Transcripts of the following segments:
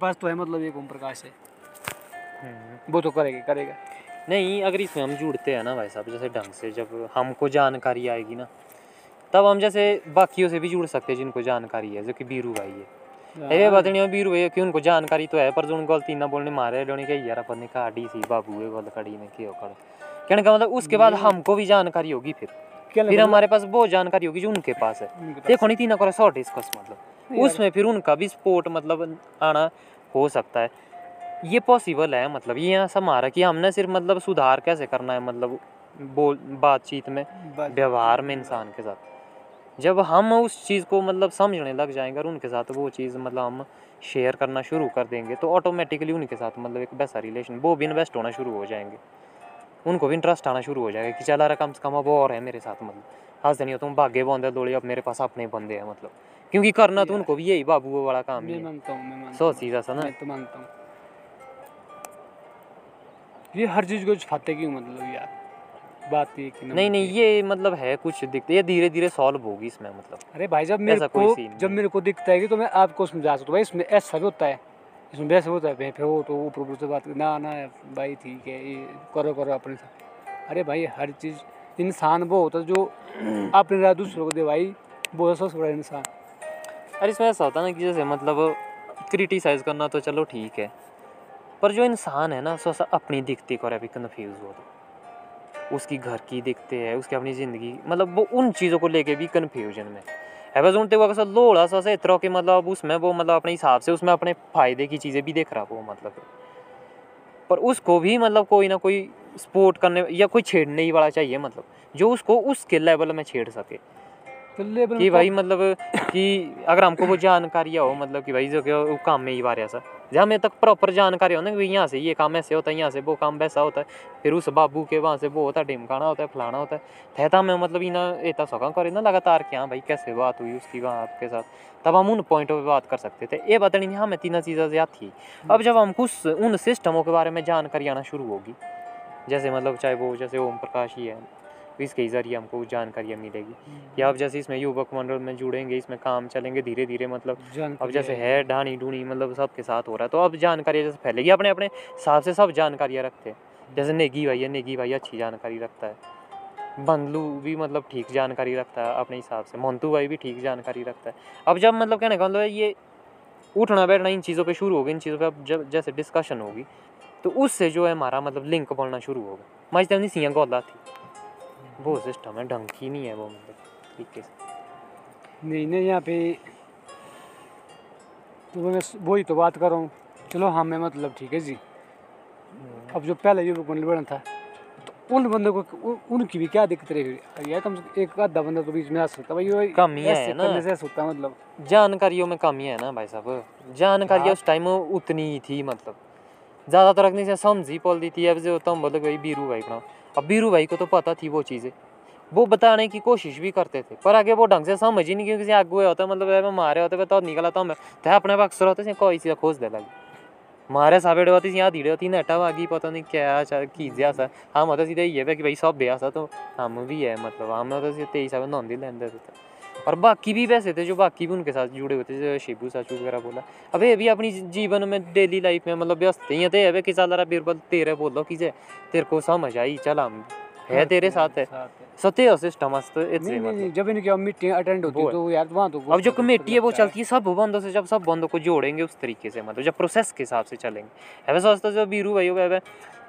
हमारे पास तो है मतलब एक ओम प्रकाश है, वो तो करेगा करेगा। नहीं अगर इसमें हम जुड़ते हैं ना भाई साहब जैसे ढंग से, जब हमको जानकारी आएगी ना तब हम जैसे बाकियों से भी जुड़ सकते हैं जिनको जानकारी है, जो कि बीरू भाई है। ये बात नहीं है बीरू भाई कि उनको जानकारी तो है पर जो उनको गलती ना बोलने मारे डोने के यार अपन ने कहा डी सी बाबू है गल कड़ी ने क्यों कर कहने का मतलब उसके बाद हमको भी जानकारी होगी, फिर हमारे पास वो जानकारी होगी जो उनके पास है। देखो नहीं तीन करो शॉर्ट डिस्कस मतलब उसमें फिर उनका भी सपोर्ट मतलब आना हो सकता है, ये पॉसिबल है। मतलब ये यहाँ समारा कि हमने सिर्फ मतलब सुधार कैसे करना है मतलब बोल बातचीत में व्यवहार में इंसान के साथ, जब हम उस चीज़ को मतलब समझने लग जाएंगे और उनके साथ वो चीज़ मतलब हम शेयर करना शुरू कर देंगे तो ऑटोमेटिकली उनके साथ मतलब एक वैसा रिलेशन वो भी इन्वेस्ट होना शुरू हो जाएंगे, उनको भी इंटरेस्ट आना शुरू हो जाएगा कि चल रहा कम से कम अब और है मेरे साथ मतलब हंस नहीं हो तुम भागे बंदे दौड़े अब मेरे पास अपने बंदे हैं मतलब, क्योंकि करना तो उनको भी यही बाबू वो वाला काम है। सो सीधा सा ना मानता हूँ ये हर चीज़ को छुपाते क्यों मतलब यार बात ये कि नहीं ये मतलब है कुछ दिखता है धीरे धीरे सॉल्व होगी इसमें मतलब। अरे भाई जब मेरे को दिखता है कि तो मैं आपको समझा सकता हूँ भाई इसमें ऐसा भी होता है इसमें वैसे होता है फिर वो तो वो प्रभु से बात ना भाई ठीक है ये करो अपने साथ। अरे भाई हर चीज़ इंसान वो होता है जो अपने राय दूसरों को दे भाई वो सबसे बड़ा इंसान। अरे इसमें ऐसा होता है ना कि जैसे मतलब क्रिटिसाइज करना तो चलो ठीक है पर जो इंसान है ना सो अपनी दिखती को अभी कन्फ्यूज़ हो तो उसकी घर की दिखते है उसकी अपनी ज़िंदगी मतलब वो उन चीज़ों को लेके भी कन्फ्यूजन में है बस उनते हुआ लोड़ा सा इतरा के मतलब उसमें वो मतलब अपने हिसाब से उसमें अपने फ़ायदे की चीज़ें भी देख रहा वो मतलब, पर उसको भी मतलब कोई ना कोई सपोर्ट करने या कोई छेड़ने ही वाला चाहिए मतलब जो उसको उसके लेवल में छेड़ सके कि भाई मतलब कि अगर हमको वो जानकारियाँ हो मतलब कि भाई जो कि काम में ही बार ऐसा जहाँ हमें तक प्रॉपर जानकारी हो ना कि यहाँ से ये काम ऐसे होता है यहाँ से वो काम वैसा होता है फिर उस बाबू के वहाँ से वो होता है ढिमकाना होता है फलाना होता है तहता में मतलब ये ना एता सौका करे ना लगातार कि हाँ भाई कैसे बात हुई उसकी वहाँ आपके साथ, तब हम उन पॉइंटों पर बात कर सकते थे। ये बात नहीं हमें तीनों चीज़ें याद थी। अब जब हमको उन सिस्टमों के बारे में जानकारी आना शुरू होगी जैसे मतलब चाहे वो जैसे ओम प्रकाश ही है इसके ज़रिए हमको जानकारियाँ मिलेगी या अब जैसे इसमें युवक मंडल में जुड़ेंगे इसमें काम चलेंगे धीरे धीरे मतलब अब जैसे है ढाणी ढूणी मतलब सबके साथ हो रहा है तो अब जानकारियाँ जैसे फैलेगी अपने अपने हिसाब से सब जानकारियाँ रखते हैं। जैसे नेगी भाई अच्छी जानकारी रखता है, बंदलू भी मतलब ठीक जानकारी रखता है अपने हिसाब से, मोंटू भाई भी ठीक जानकारी रखता है। अब जब मतलब कहने का मतलब ये उठना बैठना इन चीज़ों पर शुरू होगी इन चीज़ों पर अब जब जैसे डिस्कशन होगी तो उससे जो है हमारा मतलब लिंक बनना शुरू होगा। माजदा नहीं सियाँ गौला थी वो सिस्टम है ढंग की नहीं है वो मतलब ठीक है नहीं यहाँ पे तो मैं वही तो बात कर रहा हूँ। चलो हाँ मैं मतलब ठीक है जी अब जो पहले युवक मंडल बना था तो उन बंदों को उनकी भी क्या दिक्कत रही है, कम से एक आधा बंदा तो बीच में आ सकता भाई कमियाँ है ना मतलब जानकारियों में कमियाँ है ना भाई साहब। जानकारियाँ उस टाइम उतनी ही थी मतलब ज़्यादातर रखने से समझ ही पल दी थी। अब जो तुम बोलो भाई बीरू भाई का अब बीरू भाई को तो पता थी वो चीज़ें वो बताने की कोशिश भी करते थे पर आगे वो ढंग से समझ ही नहीं क्योंकि आगे होता मतलब मारे होते तो निकला था तय अपने अक्सर होते कोई चीज़ खोज दे लगी मारे साबेड़ होती यहाँ धीरे होती नैटा वागी पता नहीं क्या कीजिए सा हम होता सीधे ये कि भाई सब ब्याह सा तो हम भी है मतलब हम होता सीधे 23 नौंदी लेंदे थे और बाकी भी वैसे थे जो बाकी भी उनके साथ जुड़े हुए थे जैसे शिबू साचू वगैरह बोला। अब ये भी अपनी जीवन में डेली लाइफ में मतलब व्यस्त ही थे। अब किसा लारा बीरबल तेरे बोलो कि जे तेरे को समझ आई चल हम है तेरे साथ है सत्य और सिस्टम मतलब जब इनकी मीटिंग अटेंड होती है तो यार वहाँ तो अब जो कमेटी है वो चलती है सब बंदों से। जब सब बंदों को जोड़ेंगे उस तरीके से मतलब जब प्रोसेस के हिसाब से चलेंगे है सोचता जो बीरू भाई हो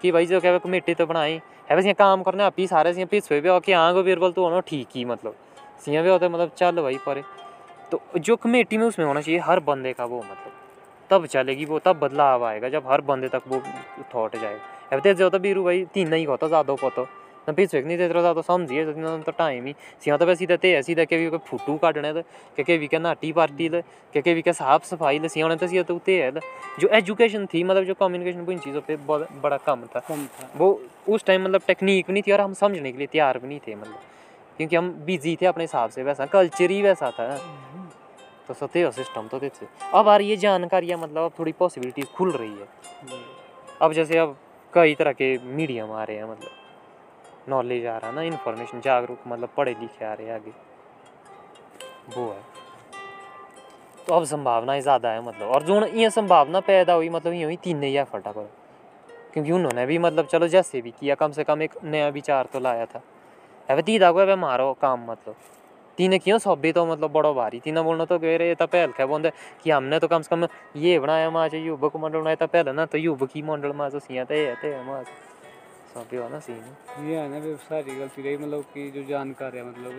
कि भाई जो क्या कमेटी तो बनाई है काम करने आप ही सारे पिछवे भी हो कि हाँ गो बीरबल तो होना ठीक ही मतलब सियाँ भी होता है मतलब चल भाई पर तो जो कमेटी में उसमें होना चाहिए हर बंदे का वो मतलब तब चलेगी वो तब बदलाव आएगा जब हर बंदे तक वो थॉट जाएगा। अब तेज होता बीरू भाई तीन नहीं होता ज़्यादा पतो ना पीस फेंक नहीं तेरा तो समझिए तो टाइम ही सियाँ तो वैसे देते ऐसी देखे भी फुटू काटने के वी के नाटी पार्टी के वी के साफ सफाई ले सियाँ तो सियाँ तो है जो एजुकेशन थी मतलब जो कम्युनिकेशन को इन चीज़ों पे बड़ा कम था वो उस टाइम मतलब टेक्निक भी नहीं थी और हम समझने के लिए तैयार भी नहीं थे मतलब क्योंकि हम बिजी थे अपने हिसाब से वैसा कल्चर ही वैसा था तो सत्य सिस्टम तो देते। अब यार ये जानकारियाँ मतलब अब थोड़ी पॉसिबिलिटीज खुल रही है। अब जैसे अब कई तरह के मीडियम आ रहे हैं मतलब नॉलेज आ रहा है ना इन्फॉर्मेशन जागरूक मतलब पढ़े लिखे आ रहे हैं आगे वो है तो अब संभावनाएं ज़्यादा है मतलब। और जो ये संभावना पैदा हुई मतलब ये हुई तीन नया फटाफट, क्योंकि उन्होंने भी मतलब चलो जैसे भी किया कम से कम एक नया विचार तो लाया था। अब तीदा को मारो काम मतलब तीन क्यों सभी तो मतलब बड़ो भारी तीन बोलना तो कह रहे पहल क्या बोलते कि हमने तो कम से कम ये बनाया माँ जो युवक मंडल बनाया था पहले ना तो युवक ही मंडल माँ जो सिया थे माँ सभी वाला सीन ये है ना सारी गलती रही मतलब कि जो जानकार है मतलब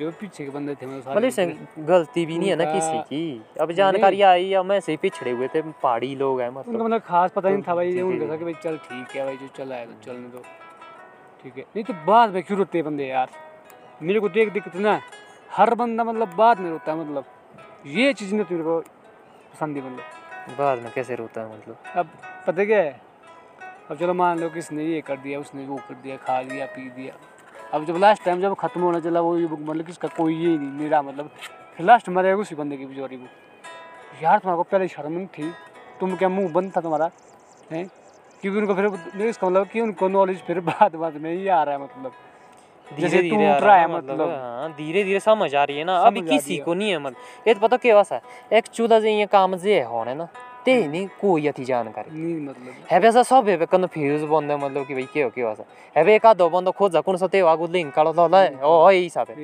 जो पीछे के बंदे थे मतलब गलती भी नहीं है ना किसी की। अब जानकारी आई या मैं से पिछड़े हुए थे पहाड़ी लोग हैं मतलब उनका मतलब खास पता नहीं था भाई उनका कि भाई चल ठीक है भाई जो चला है तो चलने दो ठीक है। नहीं तो बाद में क्यों रोते हैं बंदे यार, मेरे को देख दिक्कत ना हर बंदा मतलब बाद में रोता है मतलब ये चीज़ नहीं मेरे को पसंद है मतलब बाद में कैसे रोता है मतलब। अब पता क्या है अब चलो मान लो किसने ये कर दिया उसने वो कर दिया खा लिया पी दिया, अब जब लास्ट टाइम जब खत्म होने चला वो ये बुक मतलब किसका कोई ये नहीं मेरा मतलब फिर लास्ट मरेगा उसी बंदे की बेचारी को। यार तुम्हारे को पहले शर्म नहीं थी, तुम क्या मुंह बंद था तुम्हारा है, क्योंकि उनको फिर इसका मतलब कि उनको नॉलेज फिर बाद बाद में ही आ रहा है मतलब धीरे धीरे आ रहा है मतलब हाँ धीरे धीरे समझ आ रही है ना। अभी किसी को नहीं है मतलब ये तो पता क्या बात है एक चूदा जो ये काम जे होने ना ते नहीं कोई अति जानकारी नहीं मतलब है वैसा सब है कन्फ्यूज बंदा मतलब कि भाई के हो के वासा है एक आधो बंदा खोज कौन सा ते आगु लिंक कालो तो है ओ यही हिसाब है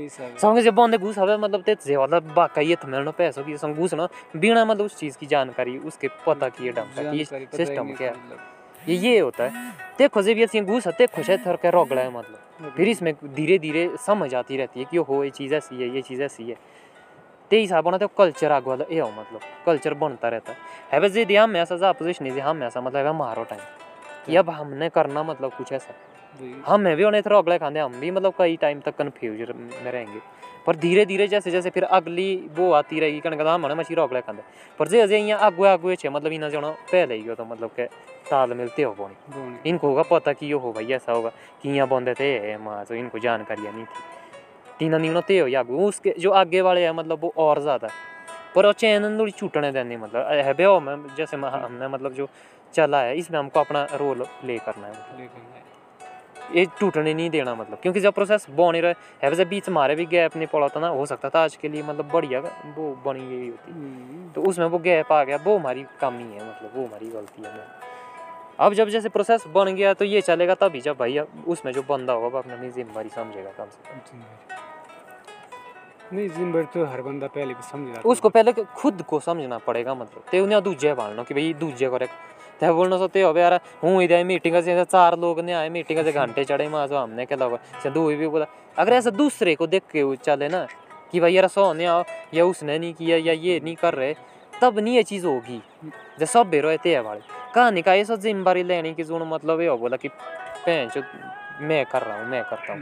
संग से बंदे घुस है मतलब ते जे वाला बाका ये थमेनो पैसों की संग घुस ना बिना मतलब उस चीज की जानकारी उसके पता किए ढंग की सिस्टम क्या ये होता है। देखो जब ये सिंह घुस है खुश है थर के रोगड़ा है मतलब फिर इसमें धीरे धीरे समझ आती रहती है कि हो ये चीज ऐसी है ये चीज ऐसी है ते हिसाब बना तो कल्चर आगे वाला ये हो मतलब कल्चर बनता रहता है। वैसे यदि हम ऐसा जा अपोजिशन नहीं हम ऐसा मतलब है मारो टाइम कि अब हमने करना मतलब कुछ ऐसा हमें भी उन्हें थोड़ा अगले खाने हम भी मतलब कई टाइम तक कन्फ्यूजन में रहेंगे पर धीरे धीरे जैसे जैसे फिर अगली वो आती रहेगी कण हम हमें मछली अगले खाने पर जे अजय यहाँ आगुए आगुए छे मतलब इन्हें जो पहले ही हो तो मतलब के ताल मिलते हो बोनी इनको होगा पता कि यो हो भाई ऐसा होगा कि यहाँ बोंदे थे माँ तो इनको जानकारियाँ नहीं थी तीना नहीं होते हो या उसके जो आगे वाले हैं मतलब वो और ज़्यादा पर और चैनल थोड़ी छूटने देनी मतलब है बे हो मैम जैसे हमने मतलब जो चला है इसमें हमको अपना रोल प्ले करना है मतलब ये टूटने नहीं देना मतलब क्योंकि जब प्रोसेस बने रहे है वैसे बीच हमारे भी गैप नहीं पड़ा था ना हो सकता था आज के लिए मतलब बढ़िया वो बनी यही होती तो उसमें वो गैप आ गया वो हमारी कमी है मतलब वो हमारी गलती है। अब जब जैसे प्रोसेस बन गया तो ये चलेगा तभी जब भैया उसमें जो बंदा होगा वो अपनी जिम्मेदारी समझेगा कम से कम नहीं जिम्मेदारी तो हर बंदा पहले भी समझेगा उसको पहले खुद को समझना पड़ेगा मतलब ते उन्हें दूजे बालना कि भाई दूजे करे ते बोलना सोते हो यार हूँ इधर मीटिंग से चार लोग ने आए मीटिंग से घंटे चढ़े माँ जो हमने क्या लगा दू भी बोला अगर ऐसा दूसरे को देख के चले ना कि भाई यार सो ने आओ या उसने नहीं किया या ये नहीं कर रहे तब नहीं ये चीज़ होगी। जब सब बेरो है वाले कहानी का ये सब जिम्मेदारी लेने की जो मतलब ये हो बोला कि भैंस मैं कर रहा हूँ मैं करता हूँ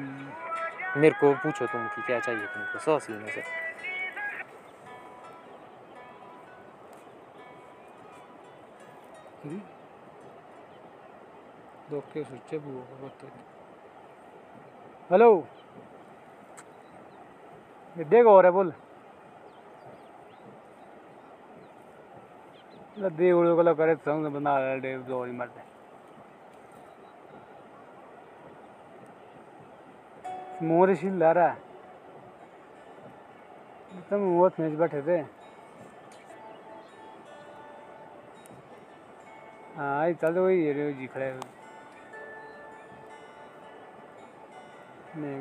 मेरे को पूछो तुम कि क्या चाहिए तुमको सौ सीने से हेलो देखो हो रहा है बोल देवड़ो करे बना देव दो ही मरते मोर शील ला रहा तुम वो में बैठे थे हाँ चल वही ये जी खड़े नहीं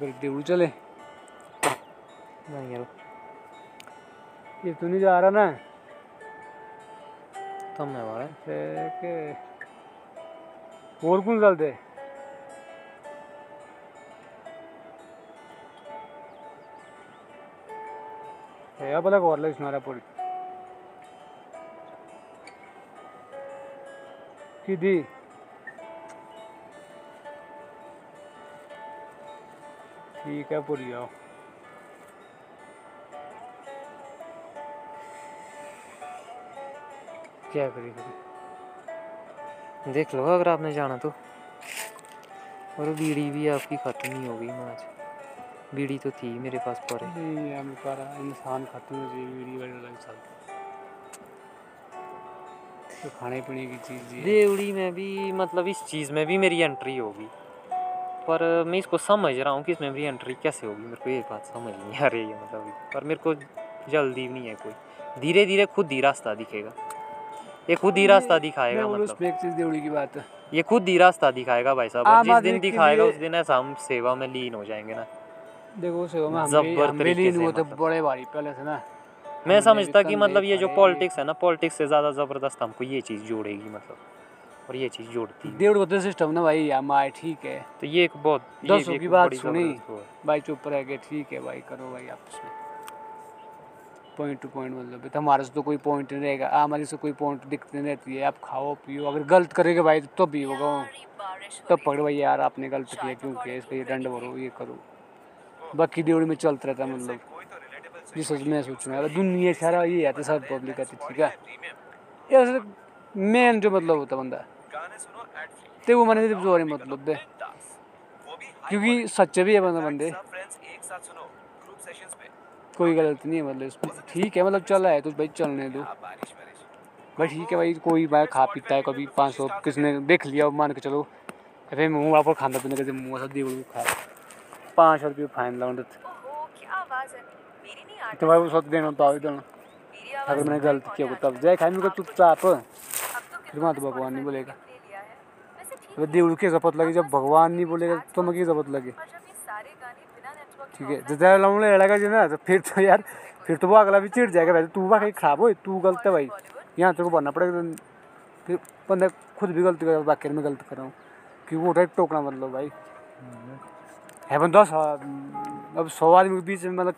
देवड़ू चले नहीं ये तू नहीं जा रहा ना तो मैं वाला के और कौन चलते है भला और ले सुना पूरी की दी ठीक है पूरी आओ क्या करें देख लो अगर आपने जाना तो। और बीड़ी भी आपकी खत्म ही हो गई आज बीड़ी तो थी मेरे पास पर इंसान खत्म हो गई बीड़ी वाले तो खाने पीने की चीज़ देवड़ी में भी मतलब इस चीज़ में भी मेरी एंट्री होगी पर मैं इसको समझ रहा हूँ कि इस मेमोरी एंट्री कैसे होगी, मेरे को ये बात समझ नहीं आ रही है मतलब, पर मेरे को जल्दी नहीं है कोई, धीरे धीरे खुद ही रास्ता दिखेगा, ये खुद ही रास्ता दिखाएगा मतलब, ये खुद ही रास्ता दिखाएगा भाई साहब। जिस दिन दिखाएगा उस दिन ऐसा हम सेवा में लीन हो जाएंगे ना, देखो सेवा में जबरदस्ती लीन हुए तो बड़े भारी पहले से ना। मैं समझता कि मतलब ये जो पॉलिटिक्स है ना, पॉलिटिक्स से ज़्यादा ज़बरदस्त हमको ये चीज़ जोड़ेगी मतलब, और ये चीज़ जोड़ती है डेढ़ होते सिस्टम ना भाई हमारे, ठीक है। तो ये एक बहुत 10 की बात सुनी भाई, चुप रह गए, ठीक है भाई, करो भाई आपस में पॉइंट टू पॉइंट मतलब, हमारे से तो कोई पॉइंट नहीं रहेगा, हमारे से कोई पॉइंट दिक्कत नहीं रहती है। आप खाओ पियो, अगर गलत करेगा भाई तो भी होगा, तब पकड़ो भाई यार आपने गलत किया क्यों किया, इसका ये दंड भरो, ये करो। बाकी देवड़ी में चलता रहता मतलब, ये सोच मैं सोच रहा दुनिया सारा ये है तो सब पब्लिक आती, ठीक है। ये मेन जो मतलब होता बंदा तो वो मैंने जो है मतलब दे, क्योंकि सच्चे भी है बंदा, बंदे कोई गलत नहीं है मतलब इसमें, ठीक है मतलब चला है तो भाई चलने दो भाई, ठीक है भाई। कोई भाई खा पीता है कभी 500, किसने देख लिया मान के चलो अरे मुँह आप खाना पीने के मुँह सब देवड़ को खा 500 रुपये फाइन लाउंड तो भाई वो सोच देना पाओ देना, अगर मैंने गलत किया हो तब जाए खाए मेरे को चुपचाप, फिर वहाँ तो भगवान नहीं बोलेगा, अगर देवड़ की जपत लगी जब भगवान नहीं बोलेगा तो मैं की जपत लगी, ठीक है। जैसे लाउंड लड़ाएगा जी ना तो फिर तो यार फिर तो वो अगला भी चिढ़ जाएगा भाई, तू वाकई खराब हो, तू गलत है भाई, यहाँ तेरे को भरना पड़ेगा। फिर बंदा खुद भी गलती कर, बाकी मैं गलत कर रहा हूँ कि वो टाइप टोकना मतलब भाई है बन 10 अब 100 आदमी के बीच में मतलब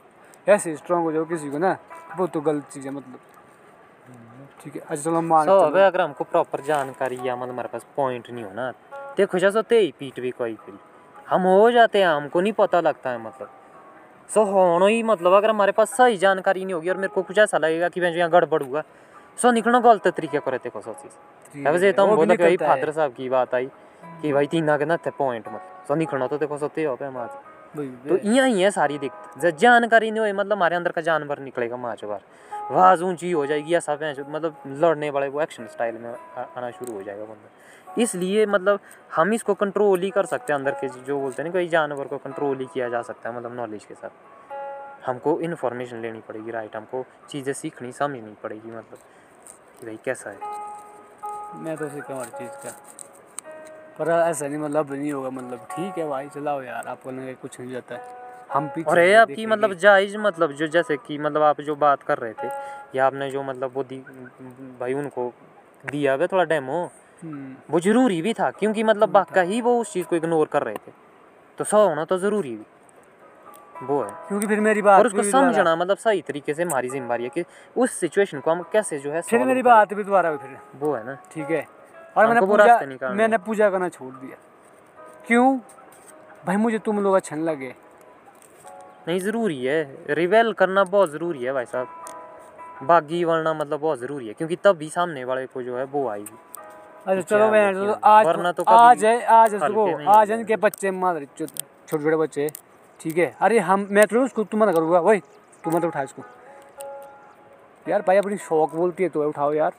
ऐसे स्ट्रॉन्ग हो जाओ किसी को ना, वो तो गलत चीज़ है मतलब, ठीक है। अच्छा चलो मान अगर हमको प्रॉपर जानकारी या मतलब हमारे पास पॉइंट नहीं हो ना तो खुशा सोते ही पीठ भी कोई फिर हम हो जाते हैं, हमको नहीं पता लगता है मतलब सो होना ही मतलब, अगर हमारे पास सही जानकारी नहीं होगी और मेरे को कुछ ऐसा लगेगा कि मैं जो यहाँ गड़बड़ हुआ सो निकलना गलत तरीके को रहते को सो चीज़ वैसे तो हम बोला कि फादर साहब की बात आई कि भाई तीना के ना थे पॉइंट मतलब सो निकलना तो देखो सोते हो पे माँ तो यहाँ ही है सारी दिक्कत, जब जानकारी नहीं हो मतलब हमारे अंदर का जानवर निकलेगा माँ जो बार वाज ऊँची हो जाएगी ऐसा मतलब लड़ने वाले वो एक्शन स्टाइल में आना शुरू हो जाएगा बंदा, इसलिए मतलब हम इसको कंट्रोल ही कर सकते हैं अंदर के जो बोलते हैं ना कोई जानवर को कंट्रोल ही किया जा सकता है मतलब नॉलेज के साथ। हमको इन्फॉर्मेशन लेनी पड़ेगी राइट, हमको चीज़ें सीखनी समझनी पड़ेगी मतलब कि भाई कैसा है, मैं तो सीखा हर चीज़ का पर ऐसा नहीं मतलब नहीं होगा मतलब, ठीक है भाई चलाओ यार आपको नहीं कुछ नहीं जाता है हम पीछे और ये आपकी मतलब जायज़ मतलब जो जैसे कि मतलब आप जो बात कर रहे थे या आपने जो मतलब वो दी भाई उनको दिया गया थोड़ा डेमो वो ज़रूरी भी था क्योंकि मतलब बाका ही वो उस चीज़ को इग्नोर कर रहे थे तो सौ होना तो ज़रूरी भी वो है क्योंकि फिर मेरी बात और उसको समझना मतलब सही तरीके से हमारी जिम्मेदारी है कि उस सिचुएशन को हम कैसे जो है, फिर मेरी बात भी दोबारा फिर वो है ना, ठीक है। और मैंने पूजा करना छोड़ दिया क्यों भाई, मुझे तुम लोग अच्छा नहीं लगे, नहीं ज़रूरी है रिवेल करना बहुत ज़रूरी है भाई साहब, बागी वरना मतलब बहुत ज़रूरी है क्योंकि तब भी सामने वाले को जो है वो आएगी। अच्छा चलो मैं आज इनके बच्चे मार छोटे छोटे बच्चे, ठीक है। अरे हम मैं तो उसको तुम मना करूँगा वही तुम तो उठा इसको यार भाई, अपनी शौक बोलती है तो उठाओ यार,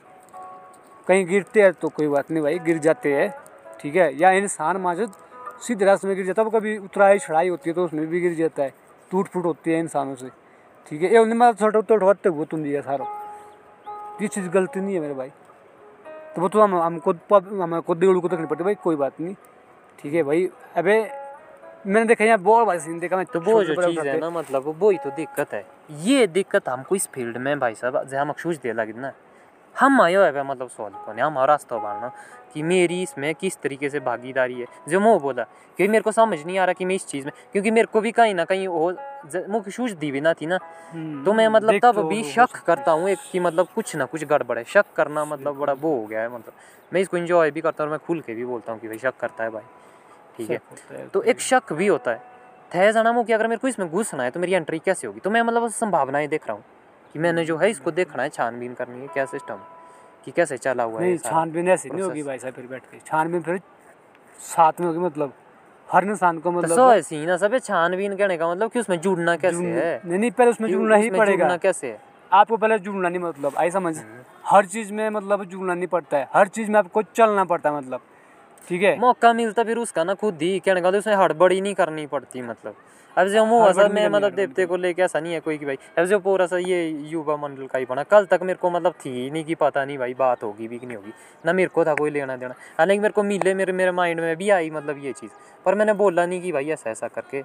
कहीं गिरते हैं तो कोई बात नहीं भाई गिर जाते हैं, ठीक है। या इंसान माजद सीधे रास्ते में गिर जाता है, कभी उतराई चढ़ाई होती है तो उसमें भी गिर जाता है, टूट फूट होती है इंसानों से, ठीक है। ये उन्हें मतलब छोटे तो उठवाते वो तुम दिया सारा, ये चीज़ गलती नहीं है मेरे भाई, तो वो तो हमको देवड़ को देखनी पड़ती भाई, कोई बात नहीं, ठीक है भाई। अबे मैंने देखा यहाँ बहुत भाई सीन देखा मैं तो वो जो चीज़ है ना मतलब वो ही तो दिक्कत है, ये दिक्कत हमको इस फील्ड में भाई साहब जहाँ मखसूस दे लगे ना हम आयो है मतलब सवाल को नहीं हमारा रास्ता उबारना कि मेरी इसमें किस तरीके से भागीदारी है, जो मैं बोला क्योंकि मेरे को समझ नहीं आ रहा कि मैं इस चीज़ में क्योंकि मेरे को भी कहीं ना कहीं वो मुख्य सूझ दी भी ना थी ना तो मैं मतलब तब भी शक करता हूँ एक कि मतलब कुछ ना कुछ गड़बड़ है, शक करना मतलब बड़ा वो हो गया है मतलब, मैं इसको इंजॉय भी करता हूँ और मैं खुल के भी बोलता हूँ कि भाई शक करता है भाई, ठीक है। तो एक शक भी होता है थे जाना मुँह कि अगर मेरे को इसमें घुसना है तो मेरी एंट्री कैसे होगी, तो मैं मतलब संभावनाएँ देख रहा हूँ कि मैंने जो है इसको देखना है, छानबीन करनी है क्या सिस्टम कि कैसे चला हुआ है, छानबीन ऐसी नहीं होगी भाई साहब फिर बैठ के, छानबीन फिर साथ में होगी मतलब हर इंसान को मतलब तो ऐसी ना सब छानबीन कहने का मतलब कि उसमें जुड़ना कैसे है, नहीं पहले उसमें जुड़ना ही पड़ेगा कैसे है आपको, पहले जुड़ना नहीं मतलब आई समझ हर चीज़ में मतलब जुड़ना नहीं पड़ता है, हर चीज़ में आपको चलना पड़ता है मतलब ठीक है, मौका मिलता फिर उसका ना खुद ही कहने का, उसमें हड़बड़ी नहीं करनी पड़ती। मतलब अब जो हम असल में मतलब देवते को लेके ऐसा नहीं है कोई कि भाई अब जो पूरा सा ये युवा मंडल का ही बना। कल तक मेरे को मतलब थी नहीं कि पता नहीं भाई बात होगी भी कि नहीं होगी, ना मेरे को था कोई लेना देना। हालांकि मेरे को मिले, मेरे माइंड में भी आई मतलब ये चीज़, पर मैंने बोला नहीं कि भाई ऐसा ऐसा करके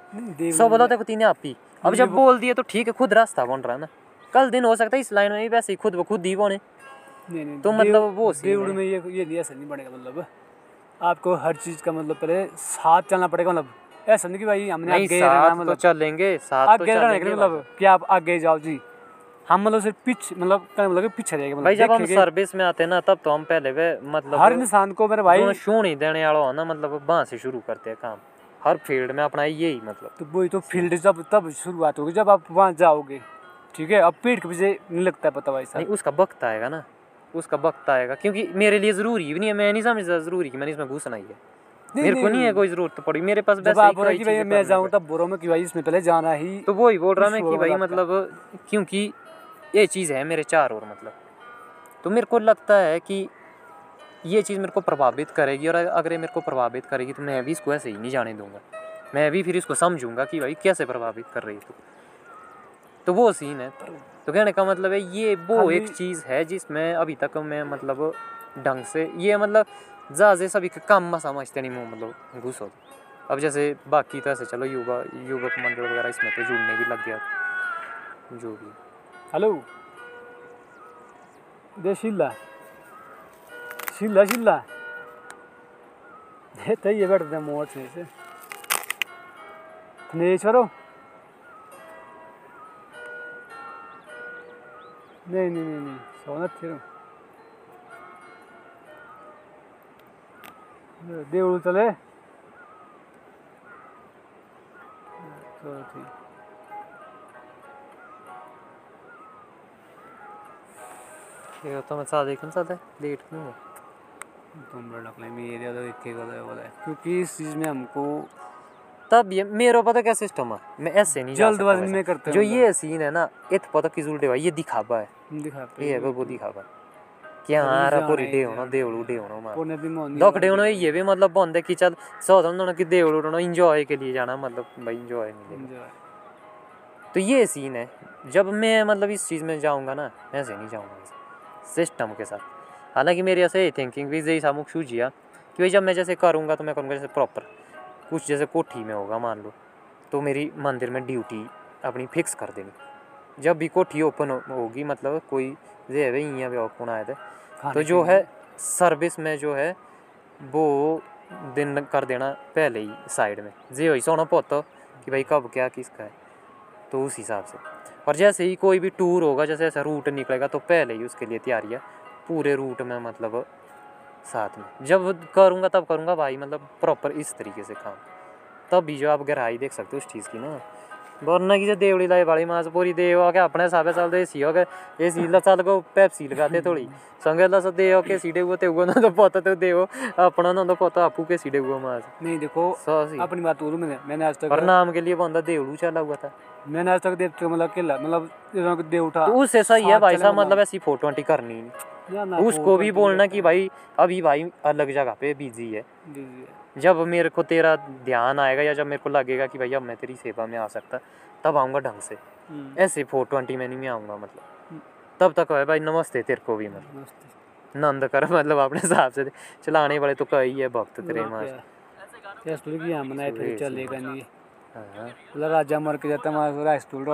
सब बोला था खुद ने आप ही। अब जब बोल दिए तो ठीक है, खुद रास्ता बन रहा ना, कल दिन हो सकता है इस लाइन में भी वैसे ही खुद ब खुद ही बोने। तो मतलब वो देवड़ में ये ऐसा नहीं बनेगा, मतलब आपको हर चीज़ का मतलब पहले साथ चलना पड़ेगा। मतलब ऐसा नहीं कि भाई हमने आगे रहना, मतलब चलेंगे साथ आगे रहना है, मतलब कि आप आगे जाओ जी, हम मतलब सिर्फ पीछे मतलब पीछे रहेगा। मतलब भाई जब हम सर्विस में आते हैं ना तब तो हम पहले वे मतलब हर इंसान को मेरे भाई शू नहीं देने वाला हो ना, मतलब वहाँ से शुरू करते हैं काम हर फील्ड में अपना यही। मतलब तो वही तो फील्ड जब तब शुरुआत होगी जब आप वहाँ जाओगे, ठीक है। अब पेड़ के पीछे नहीं लगता है पता भाई साहब, उसका वक्त आएगा ना, उसका वक्त आएगा। क्योंकि मेरे लिए ज़रूरी भी नहीं है, मैं नहीं समझता ज़रूरी कि मैंने इसमें घुसना ही है, मेरे को नहीं है कोई जरूरत पड़ी मेरे पास। जब आप बोल रहे मैं जाऊँ तब बोलो में कि भाई इसमें पहले जाना ही, तो वही बोल रहा मैं कि भाई मतलब क्योंकि ये चीज़ है मेरे चार और मतलब, तो मेरे को लगता है कि ये चीज़ मेरे को प्रभावित करेगी। और अगर ये मेरे को प्रभावित करेगी तो मैं भी इसको ऐसे ही नहीं जाने दूंगा, मैं भी फिर इसको समझूंगा कि भाई कैसे प्रभावित कर रही है। तो वो सीन है। तो कहने का मतलब है ये वो एक चीज़ है जिसमें अभी तक मैं मतलब ढंग से ये मतलब ज़्यादा सभी काम में समझते नहीं मतलब घुसो। अब जैसे बाकी तो ऐसे चलो युवक मंडल वगैरह इसमें तो जुड़ने भी लग गया जो भी। हेलो दे शिल्ला शिल्ला शिल्ला ये बैठते हैं मोड़ से नहीं छोड़ो नहीं सोना फिर देवड़ू चले चलो ठीक। ये तो मैं साथ लेट नहीं है तुम लग मेरे तो एक बोला है क्योंकि इस चीज़ में हमको तब ये मेरा पता क्या सिस्टम है, मैं ऐसे नहीं जल्दबाजी में करता जो ये सीन है ना इत पता कि उल्टे भाई ये दिखावा है ये है वो दिखावा कि हां पूरी डे होना देवड़ू डे होना मां दो डे होना। ये भी मतलब बोंदे कि चल सोचन होना कि देवड़ू होना एंजॉय के लिए जाना, मतलब भाई एंजॉय मिलेगा। तो ये सीन है जब मैं मतलब इस चीज़ में जाऊँगा ना, मैं ऐसे नहीं जाऊँगा सिस्टम के साथ। हालांकि मेरी ऐसे थिंकिंग भी यही सामूक सूझिया कि भाई जब मैं जैसे करूँगा तो मैं करूँगा जैसे प्रॉपर कुछ जैसे कोठी में होगा मान लो, तो मेरी मंदिर में ड्यूटी अपनी फिक्स कर देनी। जब भी कोठी ओपन होगी मतलब कोई जे है यहाँ पे ओपन आए थे तो जो है सर्विस में जो है वो दिन कर देना पहले ही साइड में जे वही सोना पोता कि भाई कब क्या किसका है, तो उस हिसाब से। और जैसे ही कोई भी टूर होगा जैसे ऐसा रूट निकलेगा तो पहले ही उसके लिए तैयारियाँ पूरे रूट में मतलब साथ में जब करूँगा तब करूँगा भाई मतलब प्रॉपर इस तरीके से काम, तब भी जो आप गहराई देख सकते हो उस चीज़ की ना। वरना कि जो देवड़ी लाई वाली मास पूरी देव आके अपने हिसाब से चलते सी हो गए ये सील चल गो पेप्सी लगाते थोड़ी संगे लस दे हो के सीडे हुआ तेगो ना तो पोता तो देव अपना ना तो पोता आपू के सीडे हुआ मास नहीं देखो अपनी बात बोलूँ मैंने आज तक और नाम के लिए बंदा देवड़ू चला हुआ था मैंने आज तक देवते मतलब किला मतलब देव उठा उससे सही है भाई साहब। मतलब ऐसी फोटोटी करनी उसको भी बोलना कि भाई अभी भाई अलग जगह पे बिजी है, जब मेरे को तेरा ध्यान आएगा या जब मेरे को लगेगा कि भाई अब मैं तेरी सेवा में आ सकता तब आऊँगा ढंग से। ऐसे 420 में नहीं आऊँगा मतलब, तब तक है भाई नमस्ते तेरे को भी मतलब नंद कर मतलब अपने हिसाब से चलाने वाले तो कई है भक्त तेरे माँ राजा मर के जाता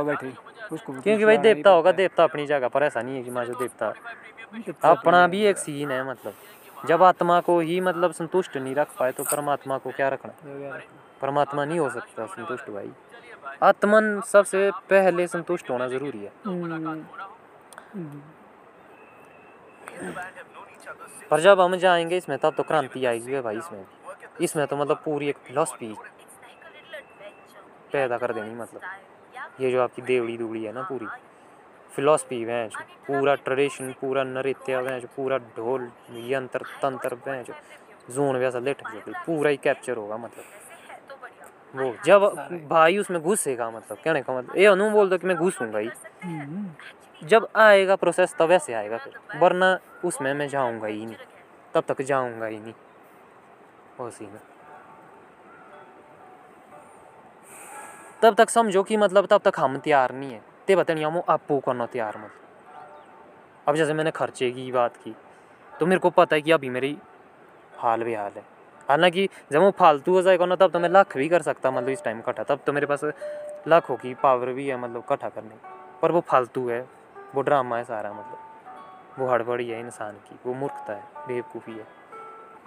बैठी उसको क्योंकि भाई देवता होगा देवता अपनी जगह पर। ऐसा नहीं है कि माँ जो देवता अपना भी एक सीन है मतलब जब आत्मा को ही मतलब संतुष्ट नहीं रख पाए तो परमात्मा को क्या रखना, परमात्मा नहीं हो सकता संतुष्ट भाई। आत्मन सबसे पहले संतुष्ट होना जरूरी है। पर जब हम जाएंगे इसमें तब तो क्रांति आएगी भाई, इसमें तो मतलब पूरी एक फिलॉसफी पैदा कर देनी। मतलब ये जो आपकी देवड़ी दुबड़ी है ना पूरी फिलॉसफी वैंज पूरा ट्रेडिशन पूरा नृत्य वैंज पूरा ढोल यंत्र तंत्र वैंज जोन वैसा लेट पूरा ही कैप्चर होगा। मतलब वो जब भाई उसमें घुसेगा मतलब कहने का मतलब ये अनु बोल दो कि मैं घुसूँगा ही, जब आएगा प्रोसेस तब वैसे आएगा फिर, वरना उसमें मैं जाऊँगा ही नहीं तब तक जाऊँगा ही नहीं। वो सीन है। तब तक समझो कि मतलब तब तक हम तैयार नहीं है ते पता नहीं हम आपू करना तैयार मतलब। अब जैसे मैंने खर्चे की बात की तो मेरे को पता है कि अभी मेरी हाल भी हाल है, हालांकि जब वो फालतू हो जाएगा ना तब तो मैं लाख भी कर सकता मतलब इस टाइम कटा, तब तो मेरे पास लाखों की पावर भी है मतलब कटा करने, पर वो फालतू है, वो ड्रामा है सारा मतलब, वो हड़बड़ी है इंसान की, वो मूर्खता है, बेवकूफ़ी है।